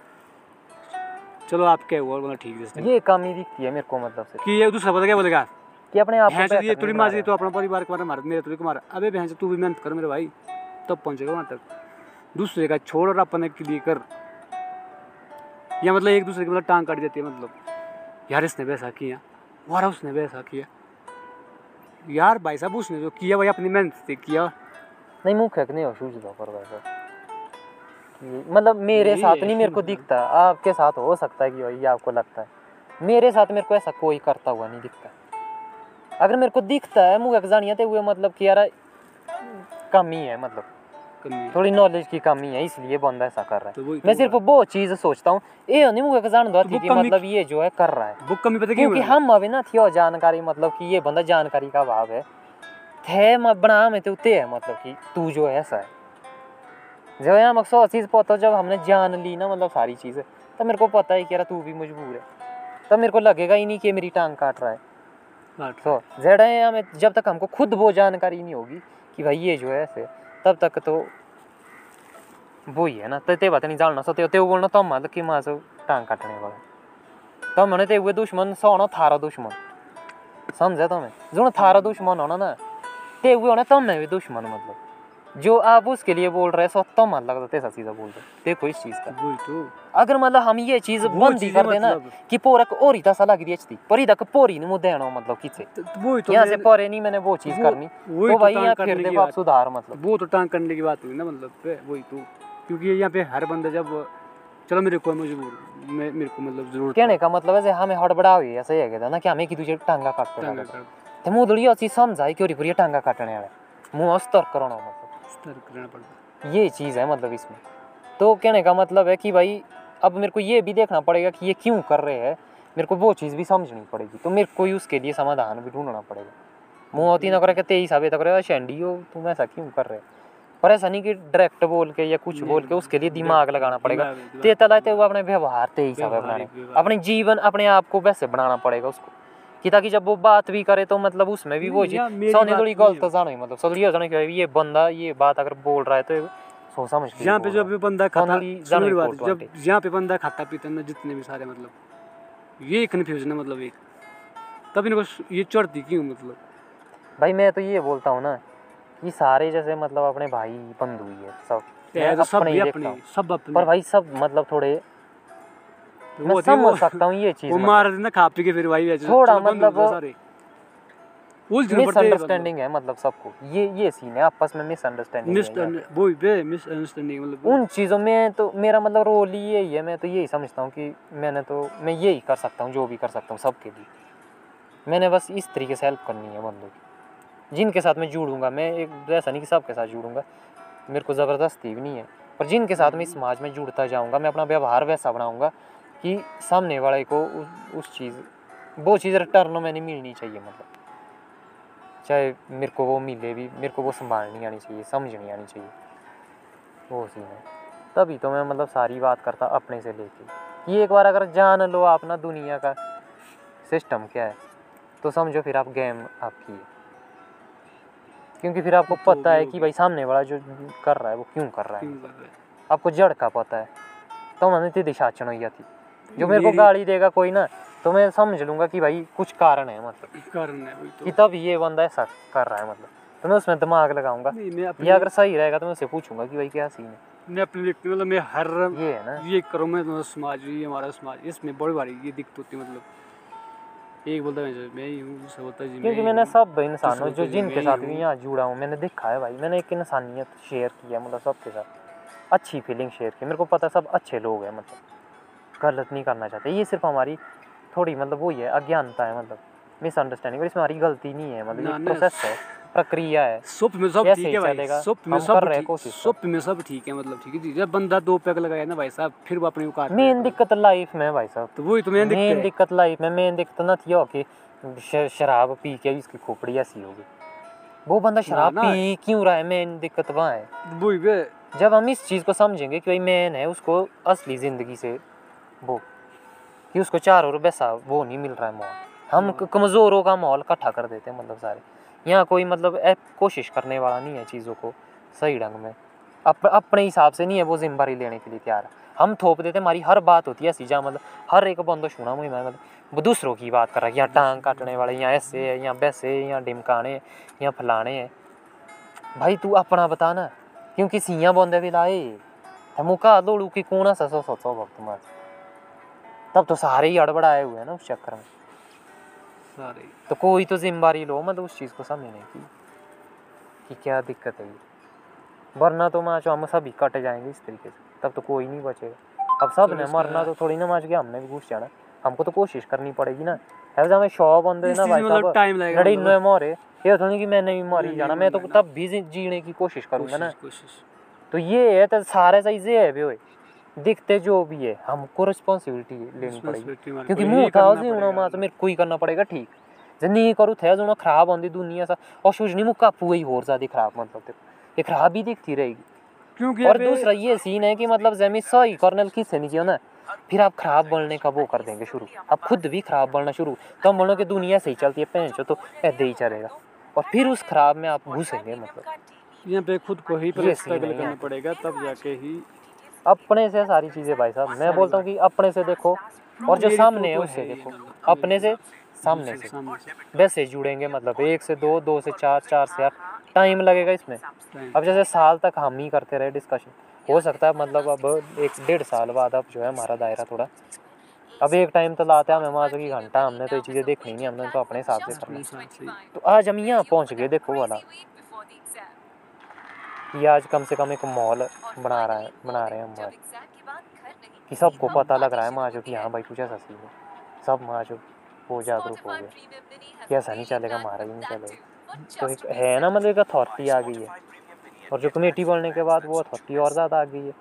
चलो आप क्या हुआ मतलब ठीक है, ये कमी दिखती है मेरे को मतलब से कि ये दूसरा पता क्या बोलेगा कि अपने आप है ये तुरी मार तो अपना परिवार को मारा, मार मेरे तुरी को मारा। अबे बहन से तू भी मेहनत कर मेरे भाई, तब पहुंचेगा वहाँ तक। दूसरे का छोड़ और अपने के लिए कर, या मतलब एक दूसरे की मतलब टांग काट देती है, मतलब यार इसने वैसा किया और उसने वैसा किया। यार भाई साहब उसने जो किया भाई अपनी मेहनत से किया, नहीं मुँह फेंकने हो शूज पर भाई साहब, मतलब मेरे साथ नहीं मेरे को दिखता, आपके साथ हो सकता है कि भाई आपको लगता है, मेरे साथ मेरे को ऐसा कोई करता हुआ नहीं दिखता। अगर मेरे को दिखता है मुँह एग्जानियाते हुए मतलब कि यार कमी है, मतलब थोड़ी नॉलेज की कमी है इसलिए बंदा ऐसा कर रहा है। तो मैं सिर्फ वो चीज़ सोचता हूँ ये नहीं मुँह एग्जान दो कि मतलब ये जो है कर रहा है बुक कमी पता क्योंकि हम अभी ना थी और जानकारी मतलब कि ये बंदा जानकारी का अभाव है थे बना में तो उते है मतलब कि तू जो है ऐसा है जो है हम अक्सर चीज़ पता जब हमने जान ली ना मतलब सारी चीज़ें तो मेरे को पता है कि यार तू भी मजबूर है, तब मेरे को लगेगा ही नहीं कि मेरी टांग काट रहा है। तो जेड है हमें जब तक हमको खुद वो जानकारी नहीं होगी कि भाई ये जो है ऐसे तब तक तो वो ही है ना ते बात नहीं जानना सोते ते बोलना तो मतलब कि माँ से टांग काटने वाला तो मैंने तो हुए दुश्मन सो ना थारा दुश्मन समझे तुम्हें जो थारा दुश्मन होना ना ते हुए होना तो मैं भी दुश्मन मतलब जो आप उसके लिए बोल रहे सो तो मन लगता तेसा सीधा बोल रहे देखो इस चीज़ का अगर मतलब हम ये चीज़ बंद ही कर देना कि पोरक और ही दसा लग रही अच्छी पर ही तक पोरी नहीं मुँह देना मतलब किसे यहाँ से परे नहीं मैंने वो चीज़ करनी वो भाई यहाँ फिर देखो आप सुधार मतलब वो तो टांग करने की बात हुई ना मतलब वही तो क्योंकि यहाँ पे हर बंदा जब चलो मेरे को मजबूर मेरे को मतलब जरूर कहने का मतलब ऐसे हमें हड़बड़ा हुई ऐसा ही है ना कि हमें कि दूसरे टांगा काट कर मुँह थोड़ी अच्छी समझाई क्यों पूरी टांगा काटने वाला मुँह अस्तर कराना मतलब ये चीज़ है मतलब इसमें तो कहने का मतलब है कि भाई अब मेरे को ये भी देखना पड़ेगा कि ये क्यों कर रहे हैं, मेरे को वो चीज़ भी समझनी पड़ेगी तो मेरे को ही उसके लिए समाधान भी ढूंढना पड़ेगा। मुँह होती ना करे कि तेईस आवे तक रहे शेंडी हो तुम ऐसा क्यों कर रहे, पर ऐसा नहीं कि डायरेक्ट बोल के या कुछ बोल के उसके लिए दिमाग लगाना पड़ेगा ते तलाते हुए अपने व्यवहार तेईस आवे बनाने अपने जीवन अपने आप को वैसे बनाना पड़ेगा उसको कि ताकि जब वो बात भी करे तो मतलब उसमें भी वो चीज सोने थोड़ी गलत जानो मतलब सोनी हो जाने कि ये बंदा ये बात अगर बोल रहा है तो सोच समझ के यहाँ पे जो भी बंदा खाता जब यहाँ पे बंदा खाता पीता ना जितने भी सारे मतलब ये कन्फ्यूजन है मतलब एक तब इनको ये चढ़ती क्यों मतलब भाई मैं तो ये बोलता हूँ ना ये सारे जैसे मतलब अपने भाई बंधु ही है सब पर भाई सब मतलब थोड़े मैं समझ सकता हूँ ये चीज़ मतलब। खा पी के फिर भाई थोड़ा मतलब मिसअंडरस्टैंडिंग है मतलब सबको ये सीन है आपस में मिसअंडरस्टैंडिंग उन चीज़ों में तो मेरा मतलब रोल ही यही है। मैं तो यही समझता हूँ कि मैं यही कर सकता हूँ जो भी कर सकता हूँ सबके लिए, मैंने बस इस तरीके से हेल्प करनी है मतलब जिनके साथ मैं जुड़ूंगा। मैं एक ऐसा नहीं कि सबके साथ जुड़ूंगा, मेरे को ज़बरदस्ती भी नहीं है, पर जिनके साथ मैं समाज में जुड़ता जाऊँगा मैं अपना व्यवहार वैसा बनाऊँगा कि सामने वाले को उस चीज़ वो चीज़ रिटर्न में नहीं मिलनी चाहिए। मतलब चाहे मेरे को वो मिले भी मेरे को वो संभालनी आनी चाहिए, समझनी आनी चाहिए, वो सीन है। तभी तो मैं मतलब सारी बात करता अपने से लेके कि एक बार अगर जान लो आप ना दुनिया का सिस्टम क्या है तो समझो फिर आप गेम आपकी है, क्योंकि फिर आपको पता है कि भाई सामने वाला जो कर रहा है वो क्यों कर रहा है, आपको जड़ का पता है। तो मैंने ती दिशा चुन हुई थी जो मेरे को गाली देगा कोई ना तो मैं समझ लूंगा कि भाई कुछ कारण है मतलब कारण है कि तब ये बंदा ऐसा कर रहा है मतलब, तो मैं उसमें दिमाग लगाऊंगा या अगर सही रहेगा तो मैं उससे पूछूंगा कि भाई क्या सीन है। मैं अपने व्यक्ति मतलब मैं हर ये है ना ये करूँ मैं तो समाज ये हमारा समाज इसमें बड़ी बारी ये दिक्कत होती मतलब एक बोलता मैं ही हूँ क्योंकि मैंने सब इंसानों जो जिनके साथ भी यहाँ जुड़ा हूँ मैंने देखा है भाई, मैंने एक इंसानियत शेयर किया मतलब सबके साथ अच्छी फीलिंग शेयर की। मेरे को पता सब अच्छे लोग हैं मतलब गलत नहीं करना चाहते, ये सिर्फ हमारी थोड़ी मतलब वो ही है अज्ञानता है मतलब मिसअंडरस्टैंडिंग, इसमें हमारी गलती नहीं है मतलब ये प्रोसेस है प्रक्रिया है। सुप में सब ठीक है भाई, सुप में सब ठीक है मतलब ठीक है। जब बंदा दो पैक लगाया ना भाई साहब फिर वो अपने उकार मेन दिक्कत लाइफ में भाई साहब तो वही तो मेन दिक्कत लाइफ में मेन दिक्कत ना थी कि शराब पी के इसकी खोपड़ी ऐसी होगी वो बंदा शराब पी क्यों रहा है, मेन दिक्कत वहाँ है। जब हम इस चीज़ को समझेंगे कि भाई मेन है उसको असली ज़िंदगी से वो कि उसको चार और पैसा वो नहीं मिल रहा है मौत हम कमज़ोरों का माहौल इकट्ठा कर देते हैं मतलब सारे। यहाँ कोई मतलब कोशिश करने वाला नहीं है चीज़ों को सही ढंग में, अपने हिसाब से नहीं है वो जिम्मेदारी लेने के लिए तैयार। हम थोप देते, हमारी हर बात होती है सीधा, मतलब हर एक बंदो छूना मुझे मतलब वो दूसरों की बात कर रहा है, यहाँ टांग काटने वाले, यहाँ ऐसे है, यहाँ वैसे है, यहाँ डिमकाने, यहाँ फलाने हैं। भाई तू अपना बताना, क्योंकि सियाँ बंदे भी लाए मुका दो लू की कौन ससो सोचो वक्त मार, तब तो सारे ही अड़बड़ाए हुए हैं ना उस चक्कर में सारे। तो कोई तो जिम्मेदारी लो मतलब उस चीज़ को समझने की कि क्या दिक्कत है, वरना तो माचो हम सभी कट जाएंगे इस तरीके से, तब तो कोई नहीं बचेगा। अब सब ने मरना तो थोड़ी ना माच गया, हमने भी घुस जाना, हमको तो कोशिश करनी पड़ेगी ना। ऐसे हमें शॉप अंदर ना भाई लड़े मारे, ये थोड़ी कि मैंने भी मारी जाना, मैं तो तब भी जीने की कोशिश करूँगा ना। तो ये है तो सारे सही है भी होए दिखते जो भी है, हमको रिस्पॉन्सिबिलिटी लेनी पड़ेगी, क्योंकि मुँह था उन्होंने तो मेरे को ही करना पड़ेगा। ठीक जिंदगी करूँ थे जो खराब आँदी दुनिया सा और सोच नहीं मुक्का पूरी और ज़्यादा खराब मतलब ये खराब ही दिखती रहेगी। क्योंकि और दूसरा ये सीन है कि मतलब जमीन सही कर्नल किससे नहीं किया ना, फिर आप खराब बोलने का वो कर देंगे शुरू, आप खुद भी खराब बोलना शुरू, तो हम बोलो कि दुनिया सही चलती है पहन चो तो ऐसे ही चलेगा, और फिर उस खराब में आप घुसेंगे। मतलब यहाँ पे खुद को ही करना पड़ेगा तब जाके ही अपने से सारी चीज़ें। भाई साहब मैं बोलता हूँ कि अपने से देखो और जो सामने है उससे देखो, अपने से सामने से वैसे जुड़ेंगे मतलब 1 से 2, 2 से 4, 4 से 8 टाइम लगेगा इसमें। अब जैसे साल तक हम ही करते रहे डिस्कशन, हो सकता है मतलब अब 1-1.5 साल बाद अब जो है हमारा दायरा थोड़ा अब एक टाइम तो लाते हैं हमारा तो कि घंटा हमने तो ये चीज़ें देखनी नहीं, हमने तो अपने हिसाब से करना। तो आज हम यहाँ पहुँच गए देखो वाला, कि आज कम से कम एक माहौल बना रहे हैं हम आज, कि सबको पता लग रहा है माचो कि हाँ भाई कुछ ऐसा सीन है, सब माचो वो जागरूक हो गया कि ऐसा नहीं चलेगा महाराज नहीं चलेगा। तो एक है ना मतलब एक अथॉरिटी आ गई है, और जो कमेटी बनने के बाद वो अथॉरिटी और ज़्यादा आ गई है।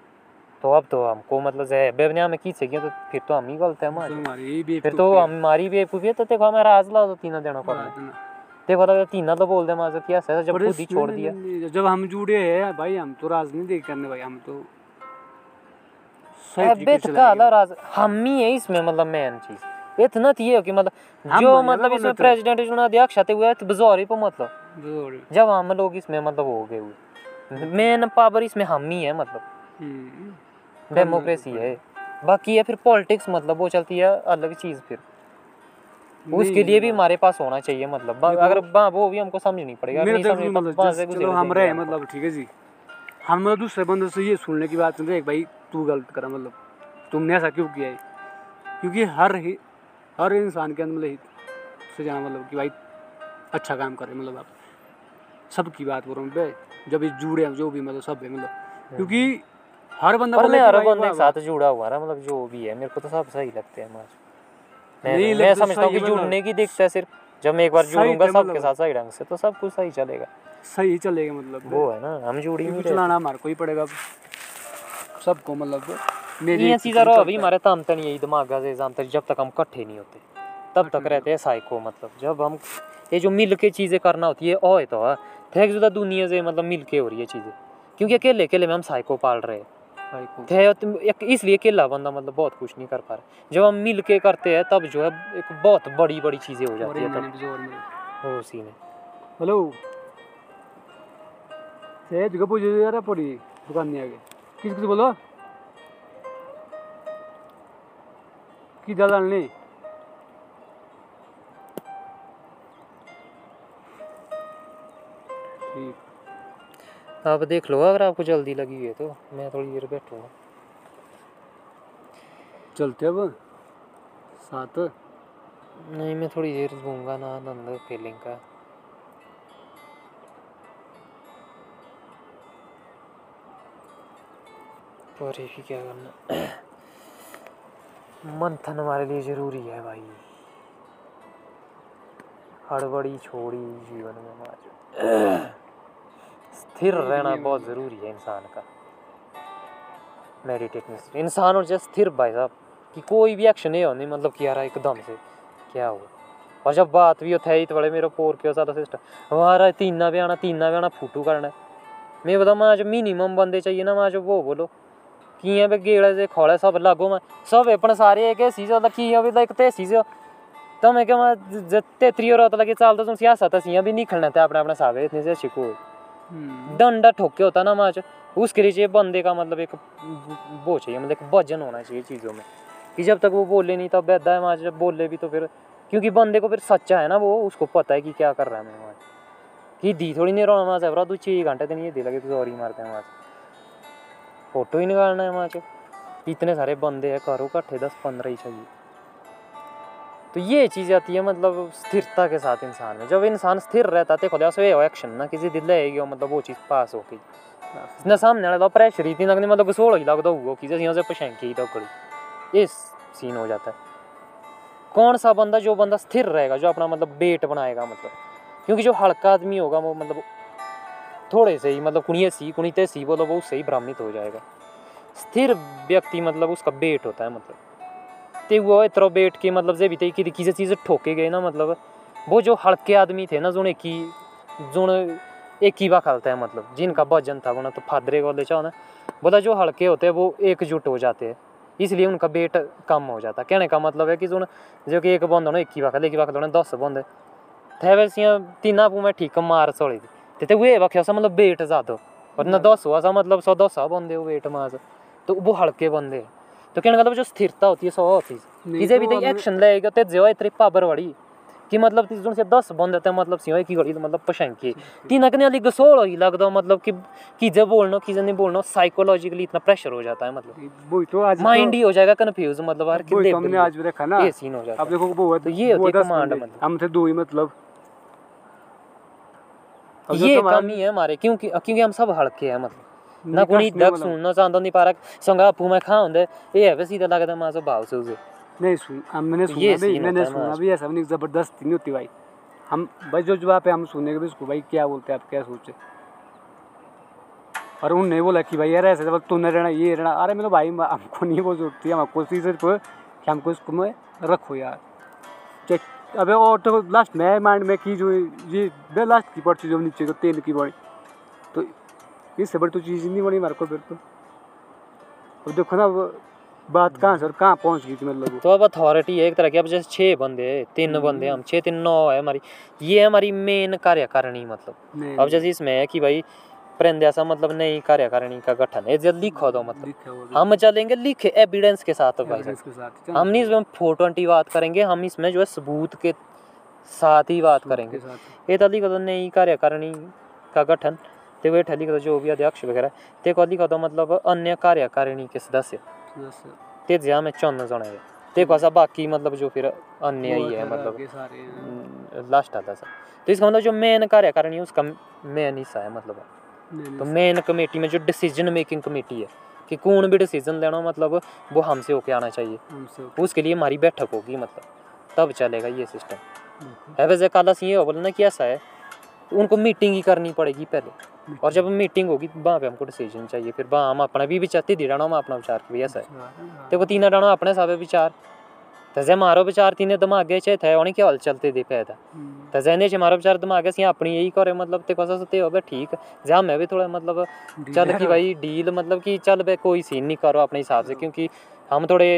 तो अब तो हमको मतलब है बेबनिया में की सीखिए, तो फिर तो हम ही गलत है हमारी, फिर तो हमारी बेवकूफ़ी है। तो देखो हमारा आज ला तो तीनों दिनों को देखो तो तीन तो बोल दे माजो कि ऐसा जब खुद ही छोड़ दिया। जब हम जुड़े हैं भाई हम तो राजनीति करने भाई हम तो हम ही है इसमें मतलब मेन चीज़ इतना थी है कि मतलब जो मतलब इसमें प्रेसिडेंट अध्यक्ष आते हुए बजौरी पर मतलब जब हम लोग इसमें मतलब हो गए हुए मेन पावर इसमें हम ही है मतलब डेमोक्रेसी है। बाकी है फिर पॉलिटिक्स मतलब वो चलती है अलग चीज़, फिर उसके लिए भी हमारे पास होना चाहिए मतलब अगर वो भी हमको समझ नहीं पड़ेगा मतलब हम रहे मतलब ठीक है जी। हम दूसरे बंदों से ये सुनने की बात सुनते भाई तू गलत करा मतलब तुमने ऐसा क्यों किया है, क्योंकि हर इंसान के अंदर मतलब से जाना मतलब कि भाई अच्छा काम करे मतलब आप सबकी बात करो भाई जब ये जुड़े हम जो भी मतलब सब है मतलब क्योंकि हर बंदा के साथ जुड़ा हुआ है मतलब जो भी है मेरे को तो सब सही लगते हैं। मैं समझता हूँ कि जुड़ने की दिक्कत है सिर्फ, जब मैं एक बार जुड़ूंगा सबके साथ सही ढंग से तो सब कुछ सही चलेगा मतलब वो है ना हम जुड़ी नहीं चलाना हमारे को ही पड़ेगा सबको मतलब ये चीज़ रहा। अभी हमारे ताम तन यही दिमाग से एग्जाम तक जब तक हम इकट्ठे नहीं होते तब तक रहते हैं साइको मतलब। जब हम ये जो मिल के चीज़ें करना होती है और तो है थे जुदा दुनिया से मतलब मिल के हो रही है चीज़ें, क्योंकि अकेले अकेले में हम साइको पाल रहे हैं इसलिए अकेला बंदा मतलब बहुत कुछ नहीं कर पा रहा। जब हम मिल के करते हैं तब जो है एक बहुत बड़ी चीज़ें हो जाती है। उसी में हेलो जगह पूछे यार पड़ी दुकान नहीं आगे किस बोलो कि दाल नहीं ठीक आप देख लो अगर आपको जल्दी लगी है तो मैं थोड़ी देर बैठूंगा। चलते अब साथ नहीं मैं थोड़ी देर घूमूंगा ना अंदर फीलिंग का। और ये क्या करना मंथन हमारे लिए जरूरी है भाई, हड़बड़ी छोड़ी जीवन में मार स्थिर रहना बहुत ज़रूरी है इंसान का। मेडिटेट में इंसान और जैसे स्थिर भाई साहब कि कोई भी एक्शन नहीं होनी मतलब कि यार एकदम से क्या हुआ। और जब बात भी होता है तो बड़े मेरे पोर के साथ सिस्टम हमारा तीना भी आना फूटू करना मैं बताऊँ माँ जो मिनिमम बंदे चाहिए ना माँ जो वो बोलो कि यहाँ पे गेड़े से खोड़े सब लागो मैं सब अपने सारे एक सीजो की एक तेसी से तो मैं क्या जत्ते त्री और लगे चाल तो सिया साता सिया भी नहीं खेलना था अपना अपना सावे इतने से शिको डंडा ठोके होता ना मैच उसके लिए बंदे का मतलब एक वो चाहिए, मतलब एक वजन होना चाहिए चीज़ों में कि जब तक वो बोले नहीं तब बैदा है मैच, जब बोले भी तो फिर क्योंकि बंदे को फिर सच्चा है ना वो, उसको पता है कि क्या कर रहा है मैं मैच कि दी थोड़ी नहीं रोना मैच है तू 6 घंटे दिन ये दे लगे तू और ही मारते हैं मैच फोटो ही निकालना है मैच, इतने सारे बंदे हैं करो कट्ठे 10-15 ही चाहिए। तो ये चीज़ आती है मतलब स्थिरता के साथ इंसान में, जब इंसान स्थिर रहता तो खुदा से एक्शन ना किसी दिल है मतलब वो चीज़ पास हो गई ना सामने वाले प्रेशर इतनी लगने मतलब सोल ही लगता हुआ कि जैसे पछेंकी ही दौड़ी ये सीन हो जाता है। कौन सा बंदा जो बंदा स्थिर रहेगा जो अपना मतलब वेट बनाएगा मतलब, क्योंकि जो हल्का आदमी होगा वो मतलब थोड़े से ही मतलब कुणीते सी बोलो वो उससे ही भ्रमित हो जाएगा। स्थिर व्यक्ति मतलब उसका वेट होता है मतलब ते वो इतना वेट के मतलब जे भी थे कि किसी चीज़ ठोके गए ना मतलब वो जो हल्के आदमी थे ना जोन एक ही बार खालता है मतलब जिनका वजन था वो ना तो फादरे को ले चाहो ना बोला जो हल्के होते हैं वो एकजुट हो जाते हैं इसलिए उनका वेट कम हो जाता। कहने का मतलब है कि जोन जो कि एक बंद होना एक ही बार 10 बंद थे वैसे 3 आपू मैं ठीक मार सोड़ी थी तो वे बाख्या मतलब वेट ज़्यादा और ना 10 हुआ सा मतलब 110 बंदे वेट मार तो वो हल्के बंदे। तो कहने का मतलब जो स्थिरता होती है सो होती है किसी भी एक्शन लेगा तो जो इतनी पावर वाली कि मतलब तीस जन से 10 बंद थे मतलब सिंह की गली मतलब पछेंकी 3 अगने वाली गसोल ही लगता मतलब कि जब बोलना किसी नहीं बोलना साइकोलॉजिकली इतना प्रेशर हो जाता है मतलब वही तो आज माइंड ही हो जाएगा कन्फ्यूज मतलब यार कि हमने आज देखा ना ये सीन हो जाता है। अब देखो वो हुआ तो ये होती है कमांड मतलब हम थे 2 ही मतलब ये कमी है हमारे क्योंकि हम सब हल्के हैं मतलब ना कोई डग सुनना चाहता नहीं पारा संगा आपू में खा होंगे ये है वैसे सीधा लगता है माँ भाव से उसे नहीं सुन मैंने सुना भी है सबने ज़बरदस्ती नहीं होती भाई हम बस जो जवाब पे हम सुनेंगे भी उसको भाई क्या बोलते हैं आप क्या सोचे और उन्होंने बोला कि भाई यार ऐसे जब तू न रहना ये रहना अरे मतलब भाई हमको नहीं वो जरूरत है हमको सिर्फ कि हमको इसको में रखो यार चेक। अब और तो लास्ट में माइंड में कि जो ये लास्ट की पड़ चीज़ नीचे तेल की बड़ी तो ये सबर तो चीज़ नहीं बनी मार्को बिल्कुल। अब देखो ना बात कहाँ से और कहाँ पहुँच गई थी मतलब तो अब अथॉरिटी है एक तरह की। अब जैसे 6 बंदे 3 बंदे हम 6 3 9 है हमारी ये हमारी मेन कार्यकारिणी मतलब। अब जैसे इसमें है कि भाई प्रेंद्यासा मतलब नई कार्यकारिणी का गठन है जल्दी लिखो दो मतलब हम चलेंगे लिखे एविडेंस के साथ भाई हम नहीं इसमें 420 बात करेंगे हम इसमें जो है सबूत के साथ ही बात करेंगे ये तो लिखो दो नई कार्यकारिणी का गठन ते वे ठली का जो भी अध्यक्ष वगैरह ते को लिखा तो मतलब अन्य कार्यकारिणी के सदस्य ते जहाँ में 54 जने ते को बाकी मतलब जो फिर अन्य ही है मतलब लास्ट आता सर। तो इसका मतलब जो मेन कार्यकारिणी उसका मेन हिस्सा है मतलब तो मेन कमेटी में जो डिसीजन मेकिंग कमेटी है कि कौन भी डिसीजन लेना मतलब वो हमसे होके आना चाहिए उसके लिए हमारी बैठक होगी मतलब तब चलेगा ये सिस्टम है। वैसे काला सिंह बोलना कि ऐसा है उनको मीटिंग ही करनी पड़ेगी पहले और जब मीटिंग होगी वहाँ पे हमको डिसीजन चाहिए फिर वहाँ हम अपना भी विचार दी डाणा हम अपना विचार की ऐसा है देखो 3 डाणा अपने हिसाब विचार तजे मारो विचार 3 दिमागे छे थे और क्या हल चलते दे पे था तजे ने मारो विचार दिमागे से अपनी यही करे मतलब ते कसा सते हो ठीक जहाँ मैं भी थोड़ा मतलब चल कि भाई डील मतलब कि चल भाई कोई सीन नहीं करो अपने हिसाब से क्योंकि हम थोड़े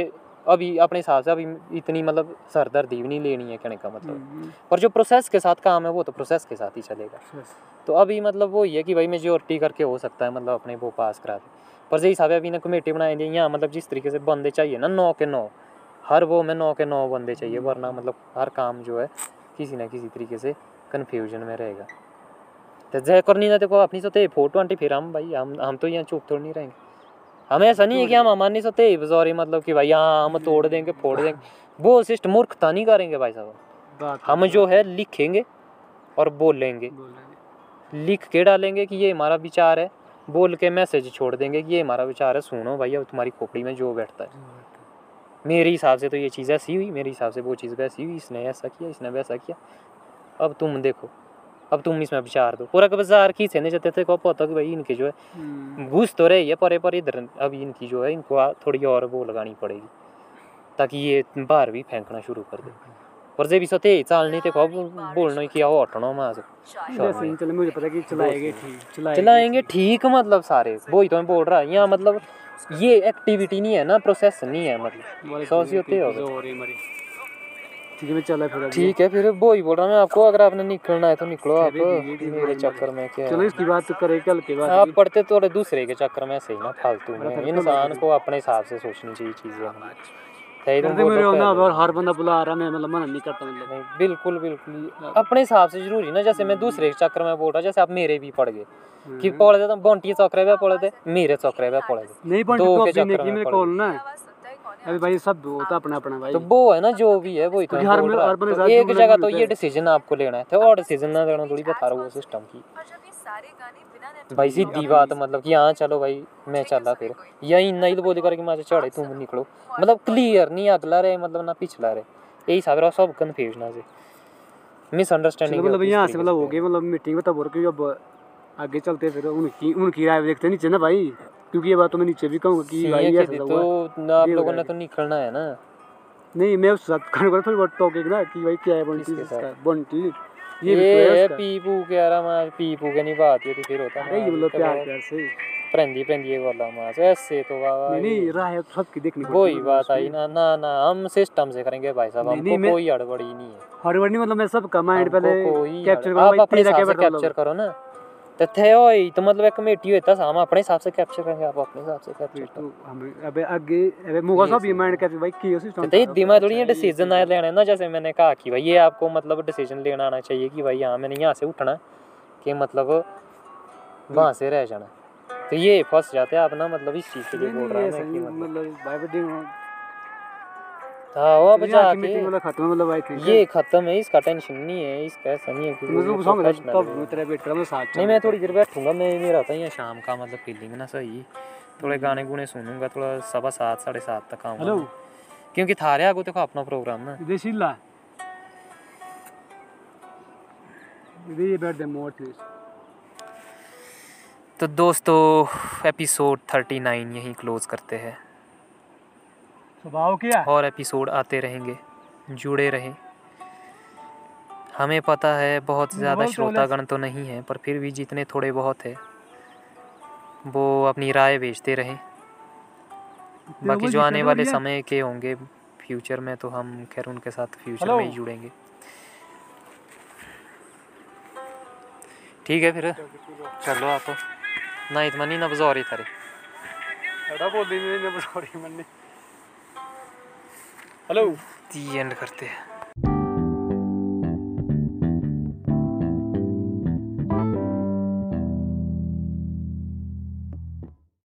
अभी अपने हिसाब से अभी इतनी मतलब सरदर्दी भी नहीं लेनी है कहने का मतलब पर जो प्रोसेस के साथ काम है वो तो प्रोसेस के साथ ही चलेगा। तो अभी मतलब वो ये है कि भाई मेजोरिटी करके हो सकता है मतलब अपने वो पास करा दे पर जैसे हिसाब अभी ना कमेटी बनाई दी यहाँ मतलब जिस तरीके से बंदे चाहिए ना 9 के 9 हर वो में 9 के 9 बंदे चाहिए वरना मतलब हर काम जो है किसी न किसी तरीके से कन्फ्यूजन में रहेगा। तो जय करनी ना देखो अपनी सोते 420 फिर हम भाई हम तो यहाँ चुप तोड़ नहीं रहेंगे हमें ऐसा नहीं है कि हम हमारे सोते बजौरी मतलब कि भाई हाँ हम तोड़ देंगे फोड़ देंगे वो सिस्टम मूर्खता नहीं करेंगे भाई साहब हम जो है लिखेंगे और बोलेंगे लिख के डालेंगे कि ये हमारा विचार है बोल के मैसेज छोड़ देंगे कि ये हमारा विचार है सुनो भाई अब तुम्हारी खोपड़ी में जो बैठता है मेरे हिसाब से तो ये चीज़ ऐसी हुई मेरे हिसाब से वो चीज़ वैसी हुई इसने ऐसा किया इसने वैसा किया अब तुम देखो अब तुम इसमें विचार दो पूरा बाजार की सेने जाते थे को पता कि भाई इनके जो है घुस तो रही है पर इधर अब इनकी जो है इनको थोड़ी और वो लगानी पड़ेगी ताकि ये बाहर भी फेंकना शुरू कर दे पर जे भी सोते चालने थे को बोलना कि आओ हटना मां मुझे पता कि चलाएंगे ठीक मतलब सारे वो ही तो बोल रहा है यहाँ मतलब ये एक्टिविटी नहीं है ना प्रोसेस नहीं है मतलब ठीक है चला फिर, ठीक है फिर वो ही बोल रहा मैं आपको, अगर आपने निकलना है तो निकलो आप मेरे चक्कर में क्या। चलो इसकी बात तो करें कल के बाद, आप पढ़ते थोड़े दूसरे के चक्कर में सही ना फालतू में। इंसान को अपने हिसाब से सोचनी चाहिए चीज़ें। हर बंदा बुला रहा मैं मतलब मना नहीं करता, मतलब बिल्कुल बिल्कुल अपने हिसाब से जरूरी ना। जैसे मैं दूसरे के चक्कर में बोल रहा, जैसे आप मेरे भी पड़ गए कि पड़े तो बंटी चक्कर में पड़े थे, मेरे चक्कर में पड़े थे नहीं पड़े। अभी भाई सब होता अपना अपना भाई, तो वो है ना जो भी है वो तो एक जगह तो ये डिसीजन आपको लेना है तो और डिसीजन ना लेना थोड़ी बता रहा हूँ सिस्टम की भाई। सीधी बात मतलब कि हाँ चलो भाई मैं चला फिर, यही नहीं तो बोली करके मैं चढ़े तुम निकलो, मतलब क्लियर नहीं अगला रहे मतलब ना पिछला रहे, यही हिसाब रहा सब कन्फ्यूज ना से मिसअंडरस्टैंडिंग मतलब यहाँ से मतलब हो गई मतलब मीटिंग में तब हो रही। अब आगे चलते फिर उनकी राय देखते नीचे ना भाई, क्योंकि ये बात तो मैं नीचे भी कहूँगा कि भाई ये तो ना आप लोगों ने तो निकलना है ना। नहीं मैं उस साथ करने थोड़ी बहुत टॉकिंग ना कि भाई क्या है बंटी इसका बंटी ये पीपू के यार मार पीपू के नहीं बात ये तो फिर होता है। ये मतलब प्यार प्यार से प्रेंदी प्रेंदी ये वाला मार ऐसे तो बाबा नहीं राह है सबकी देखनी। वही बात आई ना ना ना हम सिस्टम से करेंगे भाई साहब, हमको कोई हड़बड़ी नहीं है। हड़बड़ी मतलब मैं सब कमांड पहले कैप्चर करो, आप अपने हिसाब से कैप्चर करो ना तथे होई तो मतलब एक कमेटी होता साम अपने हिसाब से कैप्चर करेंगे, आप अपने हिसाब से कैप्चर करो। हम अबे आगे अबे मुगा सब ये माइंड कैप्चर भाई की सिस्टम तो ये दिमाग थोड़ी डिसीजन ना लेना है ना। जैसे मैंने कहा कि भाई ये आपको मतलब डिसीजन लेना आना चाहिए कि भाई हां मैंने यहां से उठना कि मतलब वहां से रह जाना, तो ये फंस जाते हैं आप ना मतलब इस चीज के लिए बोल रहा है कि मतलब भाई बड़ी हां वो बचा के मतलब खत्म है, मतलब आई थिंक ये खत्म है, इसका टेंशन नहीं है, इसका ऐसा नहीं है कि मतलब समझ तो उतरे बैठा मैं साथ नहीं मैं थोड़ी देर बैठूंगा। मैं मेरा था यहां शाम का मतलब फीलिंग ना सही, थोड़े गाने गुने सुनूंगा, थोड़ा सवा 7 7:30 तक आऊंगा क्योंकि थारे आगो देखो अपना प्रोग्राम ना देशीला ये बैठ दे मोर प्लीज। तो दोस्तों एपिसोड 39 यहीं क्लोज करते हैं, और एपिसोड आते रहेंगे, जुड़े रहें। हमें पता है बहुत ज़्यादा श्रोतागण तो नहीं है, पर फिर भी जितने थोड़े बहुत है वो अपनी राय भेजते रहें। बाकी जो आने वाले समय के होंगे फ्यूचर में तो हम खैर उनके साथ फ्यूचर में ही जुड़ेंगे। ठीक है फिर चलो आप ना इतना नहीं ना बजौरी थारे हेलो दी एंड करते हैं।